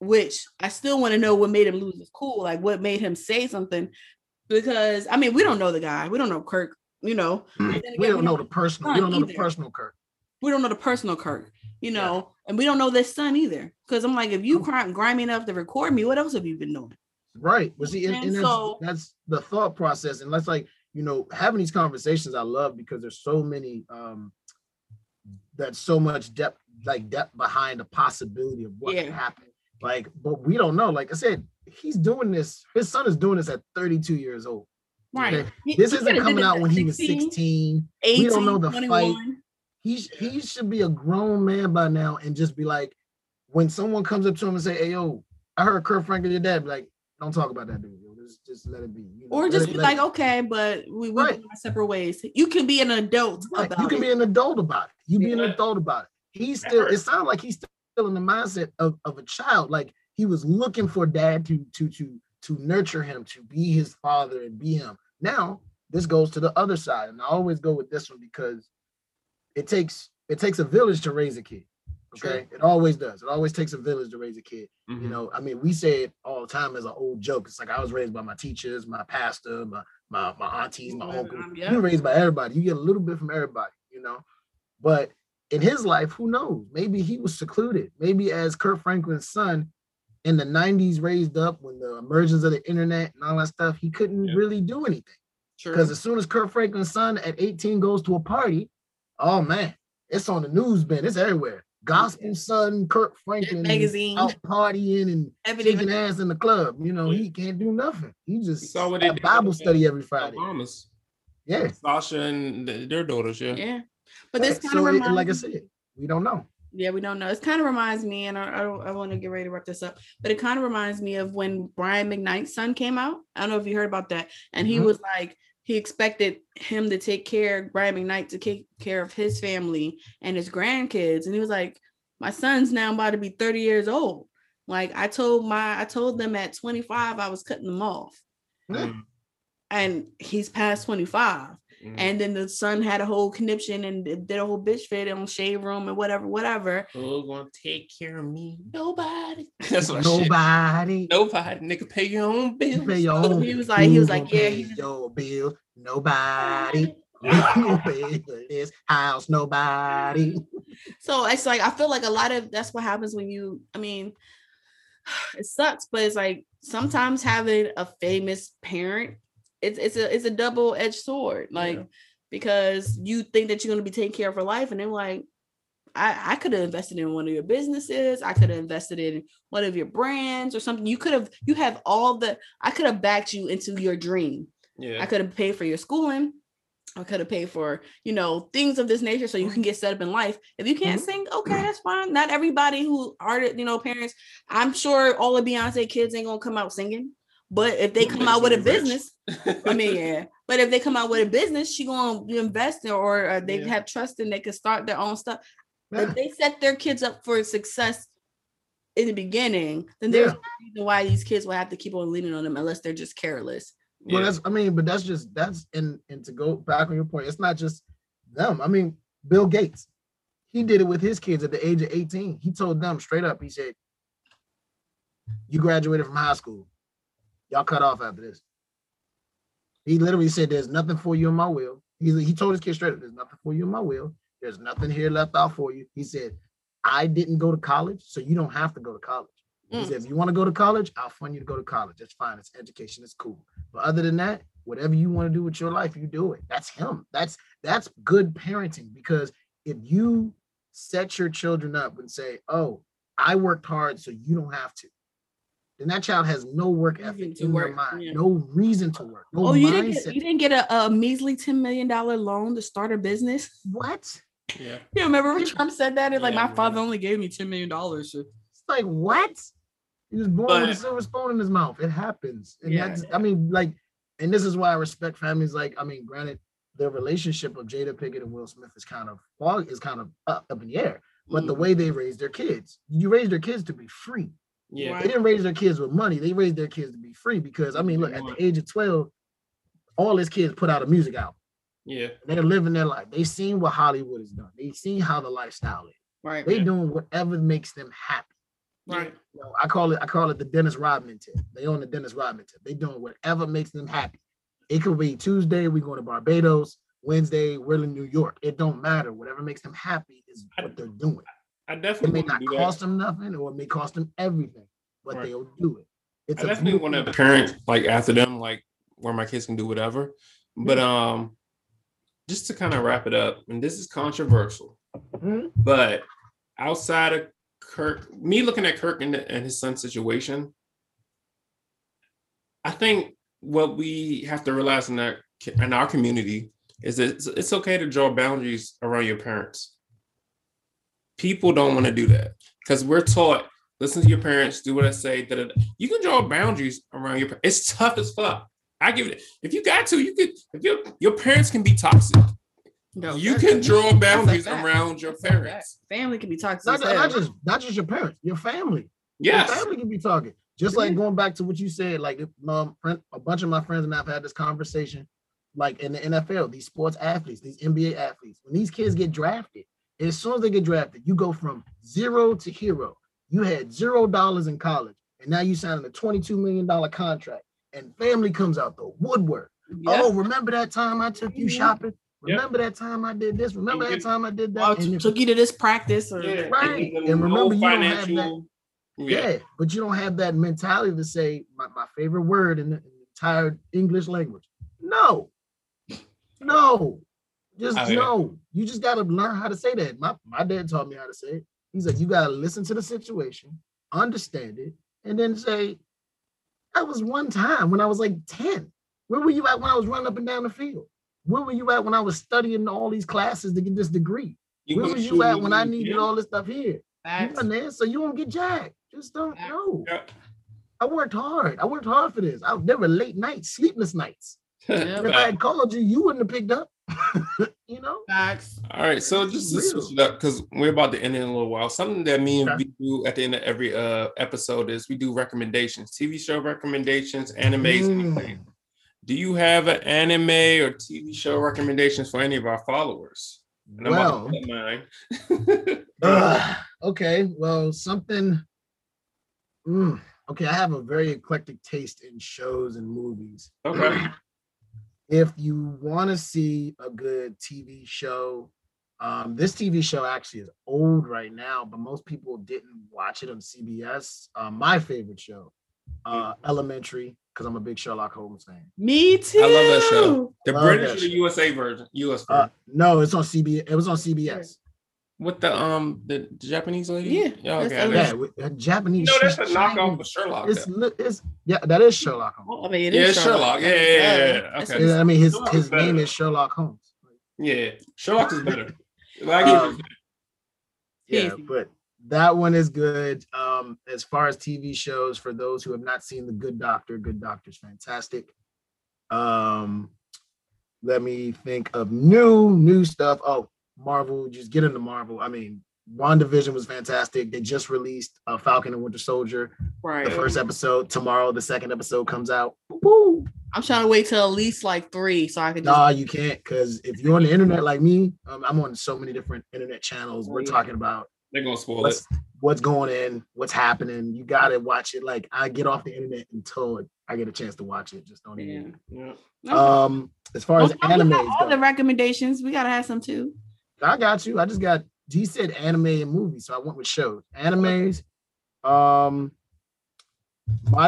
which I still want to know what made him lose his cool, like what made him say something. Because I mean, we don't know the guy, we don't know Kirk, you know. Again, we don't know the personal Kirk, you know, and we don't know this son either. Because I'm like, if you grimy enough to record me, what else have you been doing? Right. Well, see, and so, that's the thought process, and that's like. You know, having these conversations I love because there's so many, that's so much depth behind the possibility of what could happen. Like, but we don't know. Like I said, he's doing this. His son is doing this at 32 years old. Right. Okay? This isn't coming out when he was 16. 18, we don't know the 21. Fight. He should be a grown man by now and just be like, when someone comes up to him and say, "Hey, yo, I heard Kirk Franklin, your dad," be like, "Don't talk about that dude. Just let it be," you know, or just be like, "Okay, but we went our separate ways." You can be an adult about it. You can be an adult about it. You be an adult about it. He's still. It sounds like he's still in the mindset of a child. Like he was looking for dad to nurture him, to be his father and be him. Now this goes to the other side, and I always go with this one because it takes a village to raise a kid. Okay, it always does. It always takes a village to raise a kid. Mm-hmm. You know, I mean, we say it all the time as an old joke. It's like I was raised by my teachers, my pastor, my aunties, my uncle. You're raised by everybody. You get a little bit from everybody, you know. But in his life, who knows? Maybe he was secluded. Maybe as Kirk Franklin's son in the 90s raised up when the emergence of the internet and all that stuff, he couldn't really do anything. Because as soon as Kirk Franklin's son at 18 goes to a party, oh, man, it's on the news, man. It's everywhere. Gospel son Kirk Franklin magazine out partying and shaking ass in the club. You know, he can't do nothing. He just had Bible study every Friday. Obamas. Yeah. Sasha and their daughters, Yeah. But this kind of reminds me, like I said, we don't know. Yeah, we don't know. It kind of reminds me, and I want to get ready to wrap this up, but it kind of reminds me of when Brian McKnight's son came out. I don't know if you heard about that. And he was like, he expected him to take care, Brian McKnight to take care of his family and his grandkids. And he was like, my son's now about to be 30 years old. Like I told them at 25, I was cutting them off. Mm. And he's past 25. Mm. And then the son had a whole conniption and did a whole bitch fit on Shade Room and whatever. Who's gonna take care of me? Nobody. That's what Nobody. Shit. Nobody. Nigga, pay your own bills. Pay your own. He was like, yeah. Pay your bill. Nobody. Pay this house. Nobody. So it's like I feel like a lot of that's what happens when you. I mean, it sucks, but it's like sometimes having a famous parent. It's a double-edged sword, like because you think that you're going to be taken care of for life, and they're like, I could have invested in one of your businesses, I could have invested in one of your brands or something. I could have backed you into your dream. Yeah. I could have paid for your schooling. I could have paid for, you know, things of this nature so you can get set up in life. If you can't sing, okay, that's fine. Not everybody who are, you know, parents. I'm sure all of Beyonce kids ain't gonna come out singing. But if they come out with a business, but if they come out with a business, she going to invest in, or they have trust and they can start their own stuff. Yeah. If they set their kids up for success in the beginning, then there's no reason why these kids will have to keep on leaning on them unless they're just careless. Well, that's, I mean, but that's just, that's, and to go back on your point, it's not just them. I mean, Bill Gates, he did it with his kids at the age of 18. He told them straight up, he said, you graduated from high school. Y'all cut off after this. He literally said, there's nothing for you in my will. He told his kids straight up, there's nothing for you in my will. There's nothing here left out for you. He said, I didn't go to college, so you don't have to go to college. He said, if you want to go to college, I'll fund you to go to college. That's fine. It's education. It's cool. But other than that, whatever you want to do with your life, you do it. That's him. That's good parenting, because if you set your children up and say, oh, I worked hard, so you don't have to, then that child has no work ethic in their mind, no reason to work. No you didn't get a measly $10 million loan to start a business? What? Yeah. You remember when Trump said that? It's like, my father only gave me $10 million. So. It's like, what? He was born with a silver spoon in his mouth. It happens. And that's, I mean, like, and this is why I respect families. Like, I mean, granted, the relationship of Jada Pickett and Will Smith is kind of up in the air. But the way they raised their kids, you raised their kids to be free. Yeah. Right. They didn't raise their kids with money. They raised their kids to be free, because, I mean, look, at the age of 12, all his kids put out a music album. Yeah. They're living their life. They've seen what Hollywood has done. They've seen how the lifestyle is. Right. They're doing whatever makes them happy. Right. You know, I call it the Dennis Rodman tip. They own the Dennis Rodman tip. They doing whatever makes them happy. It could be Tuesday, we going to Barbados. Wednesday, we're in New York. It don't matter. Whatever makes them happy is what they're doing. I definitely it may not cost them nothing, or it may cost them everything, but they'll do it. It's I definitely want to parent like after them, like where my kids can do whatever. But just to kind of wrap it up, and this is controversial, but outside of Kirk, me looking at Kirk and his son's situation, I think what we have to realize in our community is that it's okay to draw boundaries around your parents. People don't want to do that because we're taught, listen to your parents, do what I say. Da-da-da. You can draw boundaries around your parents. It's tough as fuck. I give it. If you got to, you could. If your parents can be toxic. No, you can draw boundaries around your parents. Family can be toxic. Not just your parents, your family. Yes. Your family can be toxic. Just like going back to what you said, like a bunch of my friends and I've had this conversation, like in the NFL, these sports athletes, these NBA athletes, when these kids get drafted, as soon as they get drafted, you go from zero to hero. You had $0 in college, and now you signing a $22 million contract, and family comes out the woodwork. Yeah. Oh, remember that time I took you shopping? Remember that time I did this? Remember that time I did that? I took you to this practice. Right. And remember, you don't have that. Yeah, but you don't have that mentality to say, my favorite word in the entire English language. No. Just no. You just got to learn how to say that. My dad taught me how to say it. He's like, you got to listen to the situation, understand it, and then say, that was one time when I was like 10. Where were you at when I was running up and down the field? Where were you at when I was studying all these classes to get this degree? Where was you at when I needed all this stuff here? So you won't get jacked. Just don't know. Yep. I worked hard. for this. There were late nights, sleepless nights. If I had called you, you wouldn't have picked up. You know? Facts. All right, so just to switch it up, because we're about to end in a little while. Something that me and we do at the end of every episode is we do recommendations, TV show recommendations, animes, anything. Do you have an anime or TV show recommendations for any of our followers? And well, I'm about to get mine. Okay. Well, something. Okay, I have a very eclectic taste in shows and movies. Okay. If you want to see a good TV show, this TV show actually is old right now, but most people didn't watch it on CBS. My favorite show, Elementary. Because I'm a big Sherlock Holmes fan. Me too. I love that show. The British or the USA version? US version. No, it's on CBS. It was on CBS. With the Japanese lady? Yeah. Okay. A Japanese. No, that's a knockoff of Sherlock. That is Sherlock Holmes. Well, I mean, it is Sherlock. Yeah. Okay. I mean, his name is Sherlock Holmes. Yeah, Sherlock is better. But that one is good. As far as TV shows, for those who have not seen The Good Doctor, Good Doctor's fantastic. Let me think of new stuff. Oh, Marvel, just get into Marvel. I mean, WandaVision was fantastic. They just released Falcon and Winter Soldier. Right. The first episode tomorrow. The second episode comes out. Woo-hoo. I'm trying to wait till at least like 3 so I can. No, you can't, because if you're on the internet like me, I'm on so many different internet channels. We're talking about. They're gonna spoil it. What's going in? What's happening? You gotta watch it. Like I get off the internet until I get a chance to watch it. Just don't even. Yeah. No. As far as anime, all the recommendations. We gotta have some too. I got you. I just got. He said anime and movies, so I went with shows. Animes. My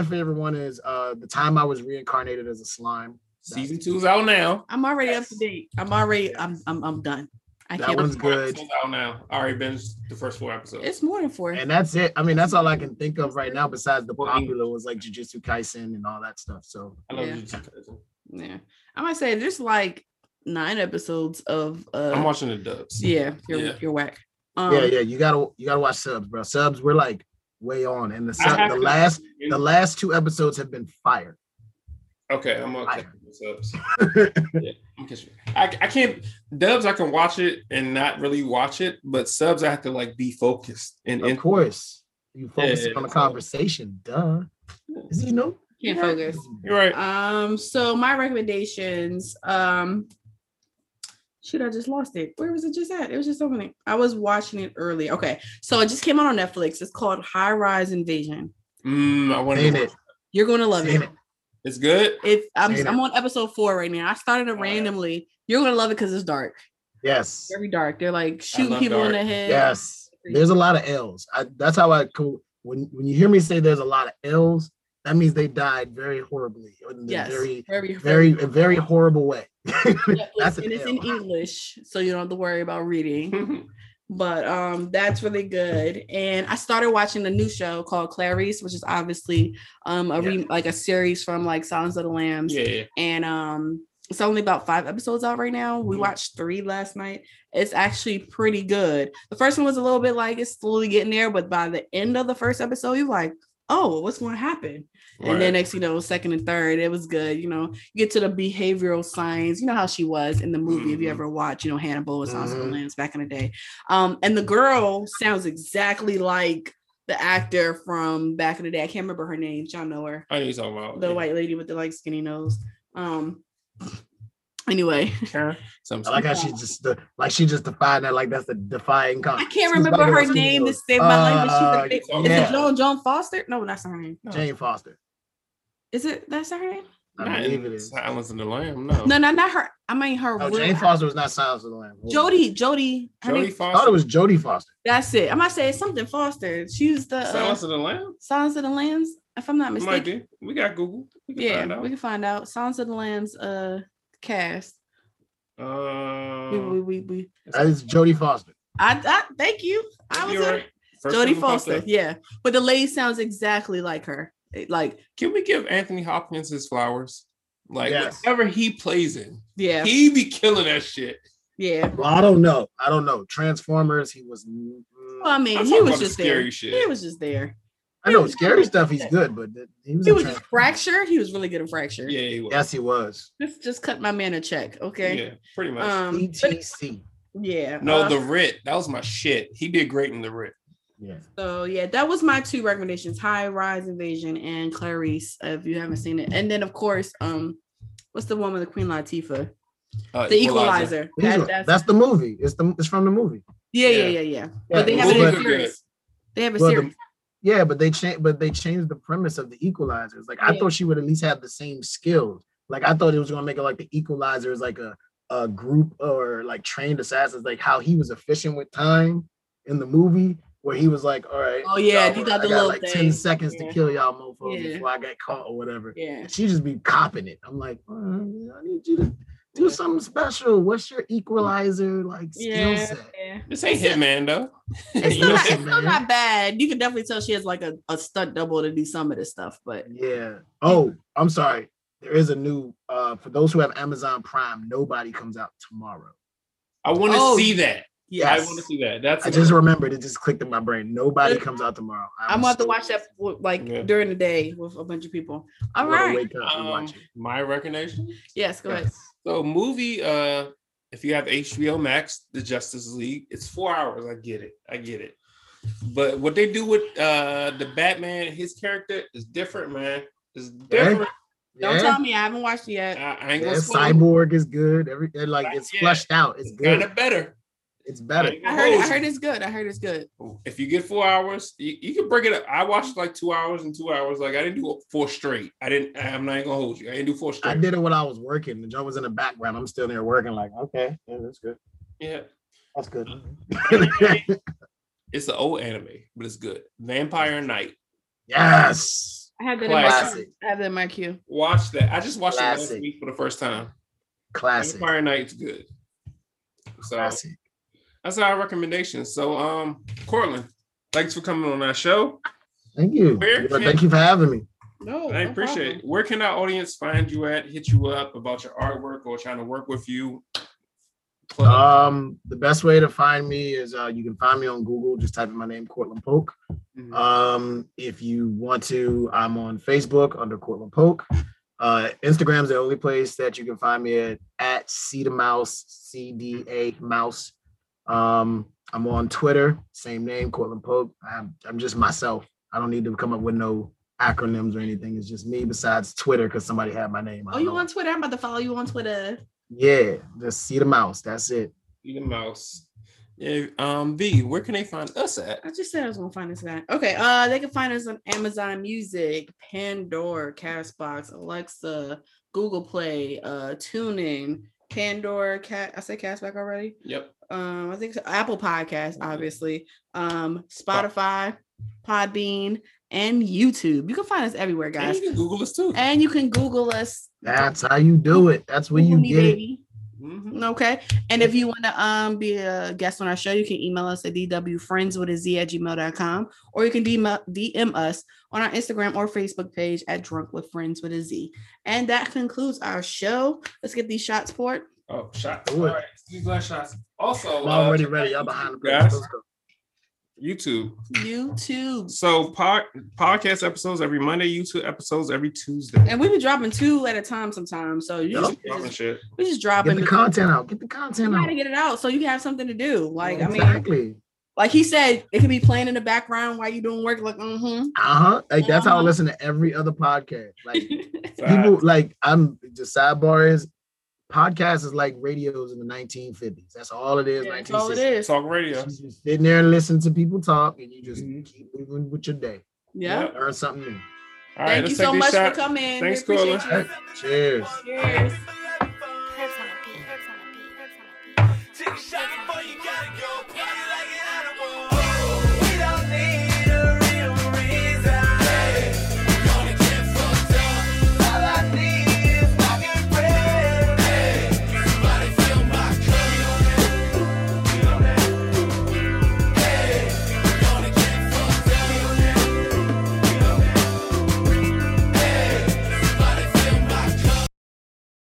favorite one is The Time I Was Reincarnated as a Slime. Season 2's out now. I'm already up to date. I'm done. That one's good. Out now. I already binged the first 4 episodes. It's more than 4. And that's it. I mean, that's all I can think of right now. Besides the popular ones like Jujutsu Kaisen and all that stuff. So I love Jujutsu Kaisen. Yeah, I might say there's like 9 episodes of. I'm watching the dubs. Yeah, you're whack. You gotta watch subs, bro. Subs, we're like way on, and the last 2 episodes have been fire. Okay, I'm gonna catch subs. Yeah, I'm catching. I can't dubs. I can watch it and not really watch it, but subs I have to like be focused. And of course, you focus on the conversation. Duh, you know, can't focus. You're right. So my recommendations. Shoot, I just lost it. Where was it just at? It was just opening. I was watching it early. Okay. So it just came out on Netflix. It's called High Rise Invasion. I want to it. You're going to love it. It's good? I'm on episode 4 right now. I started it randomly. You're going to love it because it's dark. Yes. Very dark. They're like shooting people in the head. Yes. There's a lot of L's. That's how I could. When you hear me say there's a lot of L's, that means they died very horribly. Yes. Very, very horrible way. That's and it's in English, so you don't have to worry about reading. But that's really good. And I started watching a new show called Clarice, which is obviously a series from like Silence of the Lambs. Yeah. And it's only about 5 episodes out right now. We watched 3 last night. It's actually pretty good. The first one was a little bit like it's slowly getting there, but by the end of the first episode, you're like, oh, what's going to happen? Right. And then next, second and third, it was good. You get to the behavioral science, how she was in the movie. If you ever watch, Hannibal or Silence of the Lambs back in the day. And the girl sounds exactly like the actor from back in the day. I can't remember her name. Y'all know her. I know you're talking about the white lady with the like skinny nose. Anyway, sure. I like how she just defied that, like that's the defying concept. I can't remember her name to save my life, but she's a big Joan Foster. No, that's not her name. No. Jane Foster. Is it that's her name? I believe it is. Silence of the Lamb. No, not her. I mean her. No, Jane Foster was not Silence of the Lamb. Jody Foster. I thought it was Jody Foster. That's it. I might say it's something Foster. She's the Silence of the Lambs. Silence of the Lambs, if I'm not mistaken. Might be. We got Google. We can find out. Silence of the Lambs. Cast. It's Jody Foster. I thank you. I was right. Jody Foster. Yeah, but the lady sounds exactly like her. Like, can we give Anthony Hopkins his flowers? Like, whatever he plays in, he be killing that shit. Yeah. Well, I don't know. Transformers. He was. Well, I mean, he was just there. Shit. He was just there. I know scary stuff. He's good, but he was Fracture. He was really good at Fracture. Yeah, he was. Yes, he was. Just cut my man a check, okay? Yeah, pretty much. ETC. Yeah. No, The Writ. That was my shit. He did great in The Writ. Yeah. So that was my 2 recommendations: High Rise Invasion and Clarice. If you haven't seen it, and then of course, what's the one with the Queen Latifah? The Equalizer. That's the movie. It's from the movie. Yeah. But they have a series. Yeah, but they changed the premise of the Equalizer. Like I thought she would at least have the same skills. Like I thought it was gonna make it like the Equalizer is like a group or like trained assassins, like how he was efficient with time in the movie, where he was like, all right, oh yeah, you got the little like thing. 10 seconds to kill y'all mofos before I got caught or whatever. Yeah, and she just be copping it. I'm like, I need you to do something special. What's your Equalizer like skill set? Yeah. This ain't Hitman though. It's still not bad. You can definitely tell she has like a stunt double to do some of this stuff, but yeah. Oh, I'm sorry. There is a new for those who have Amazon Prime, Nobody comes out tomorrow. I want to see that. Yes. I want to see that. I just remembered it. Just clicked in my brain. Nobody comes out tomorrow. I'm about to watch that during the day with a bunch of people. All right. Wake up and watch it. My recommendation? Yes, go ahead. So movie, If you have HBO Max, the Justice League, it's 4 hours. I get it. But what they do with the Batman, his character is different, man. It's different. Right? Yeah. Don't tell me I haven't watched it yet. I ain't gonna Cyborg is good. Everything like it's fleshed out. It's good. Kinda better. It's better. I heard it's good. If you get 4 hours, you can break it up. I watched like 2 hours and 2 hours. Like I didn't do four straight. I'm not even gonna hold you. I didn't do four straight. I did it when I was working. The job was in the background. I'm still there working. Like, okay, yeah, that's good. Yeah, that's good. It's an old anime, but it's good. Vampire Knight. Yes. I had that in my queue. Watch that. I just watched it last week for the first time. Classic. Vampire Knight's good. So classic. That's our recommendation. So, Cortland, thanks for coming on our show. Thank you. Thank you for having me. No, I appreciate it. Where can our audience find you at, hit you up about your artwork or trying to work with you? The best way to find me is you can find me on Google. Just type in my name, Cortland Polk. Mm-hmm. If you want to, I'm on Facebook under Cortland Polk. Instagram's the only place that you can find me at CDAMouse, CDA Mouse. I'm on Twitter, same name, Cortland Polk. I'm just myself. I don't need to come up with no acronyms or anything. It's just me besides Twitter because somebody had my name. Oh, you on Twitter? I'm about to follow you on Twitter. Yeah, just see the mouse. That's it. See the mouse. Yeah. V, where can they find us at? I just said I was gonna find us at. Okay. They can find us on Amazon Music, Pandora, Castbox, Alexa, Google Play, TuneIn, Pandora, I said Castback already. Yep. I think so. Apple Podcasts, obviously. Spotify, Podbean, and YouTube. You can find us everywhere, guys. And you can Google us too. And you can Google us. That's how you do it. That's where you get it. Mm-hmm. Okay. And if you want to be a guest on our show, you can email us at dwfriends@gmail.com, or you can DM us on our Instagram or Facebook page at drunkwithfriends. And that concludes our show. Let's get these shots poured. Oh, shots. All right. These last shots. Also, I'm already ready. I'm behind the guys. Let's go. YouTube. So podcast episodes every Monday, YouTube episodes every Tuesday. And we've been dropping two at a time sometimes. So we're just dropping. Get the content out. You gotta get it out so you can have something to do. Like, exactly. Like he said, it can be playing in the background while you're doing work. Like, Like, that's how I listen to every other podcast. Like, people, like, I'm just sidebar is, podcast is like radios in the 1950s. That's all it is. Yeah, that's all it is. Talk radio. You just sit there and listen to people talk, and you just keep moving with your day. Yeah. Learn something new. All right, thank you so much for coming. Thanks, Cortland. Cheers.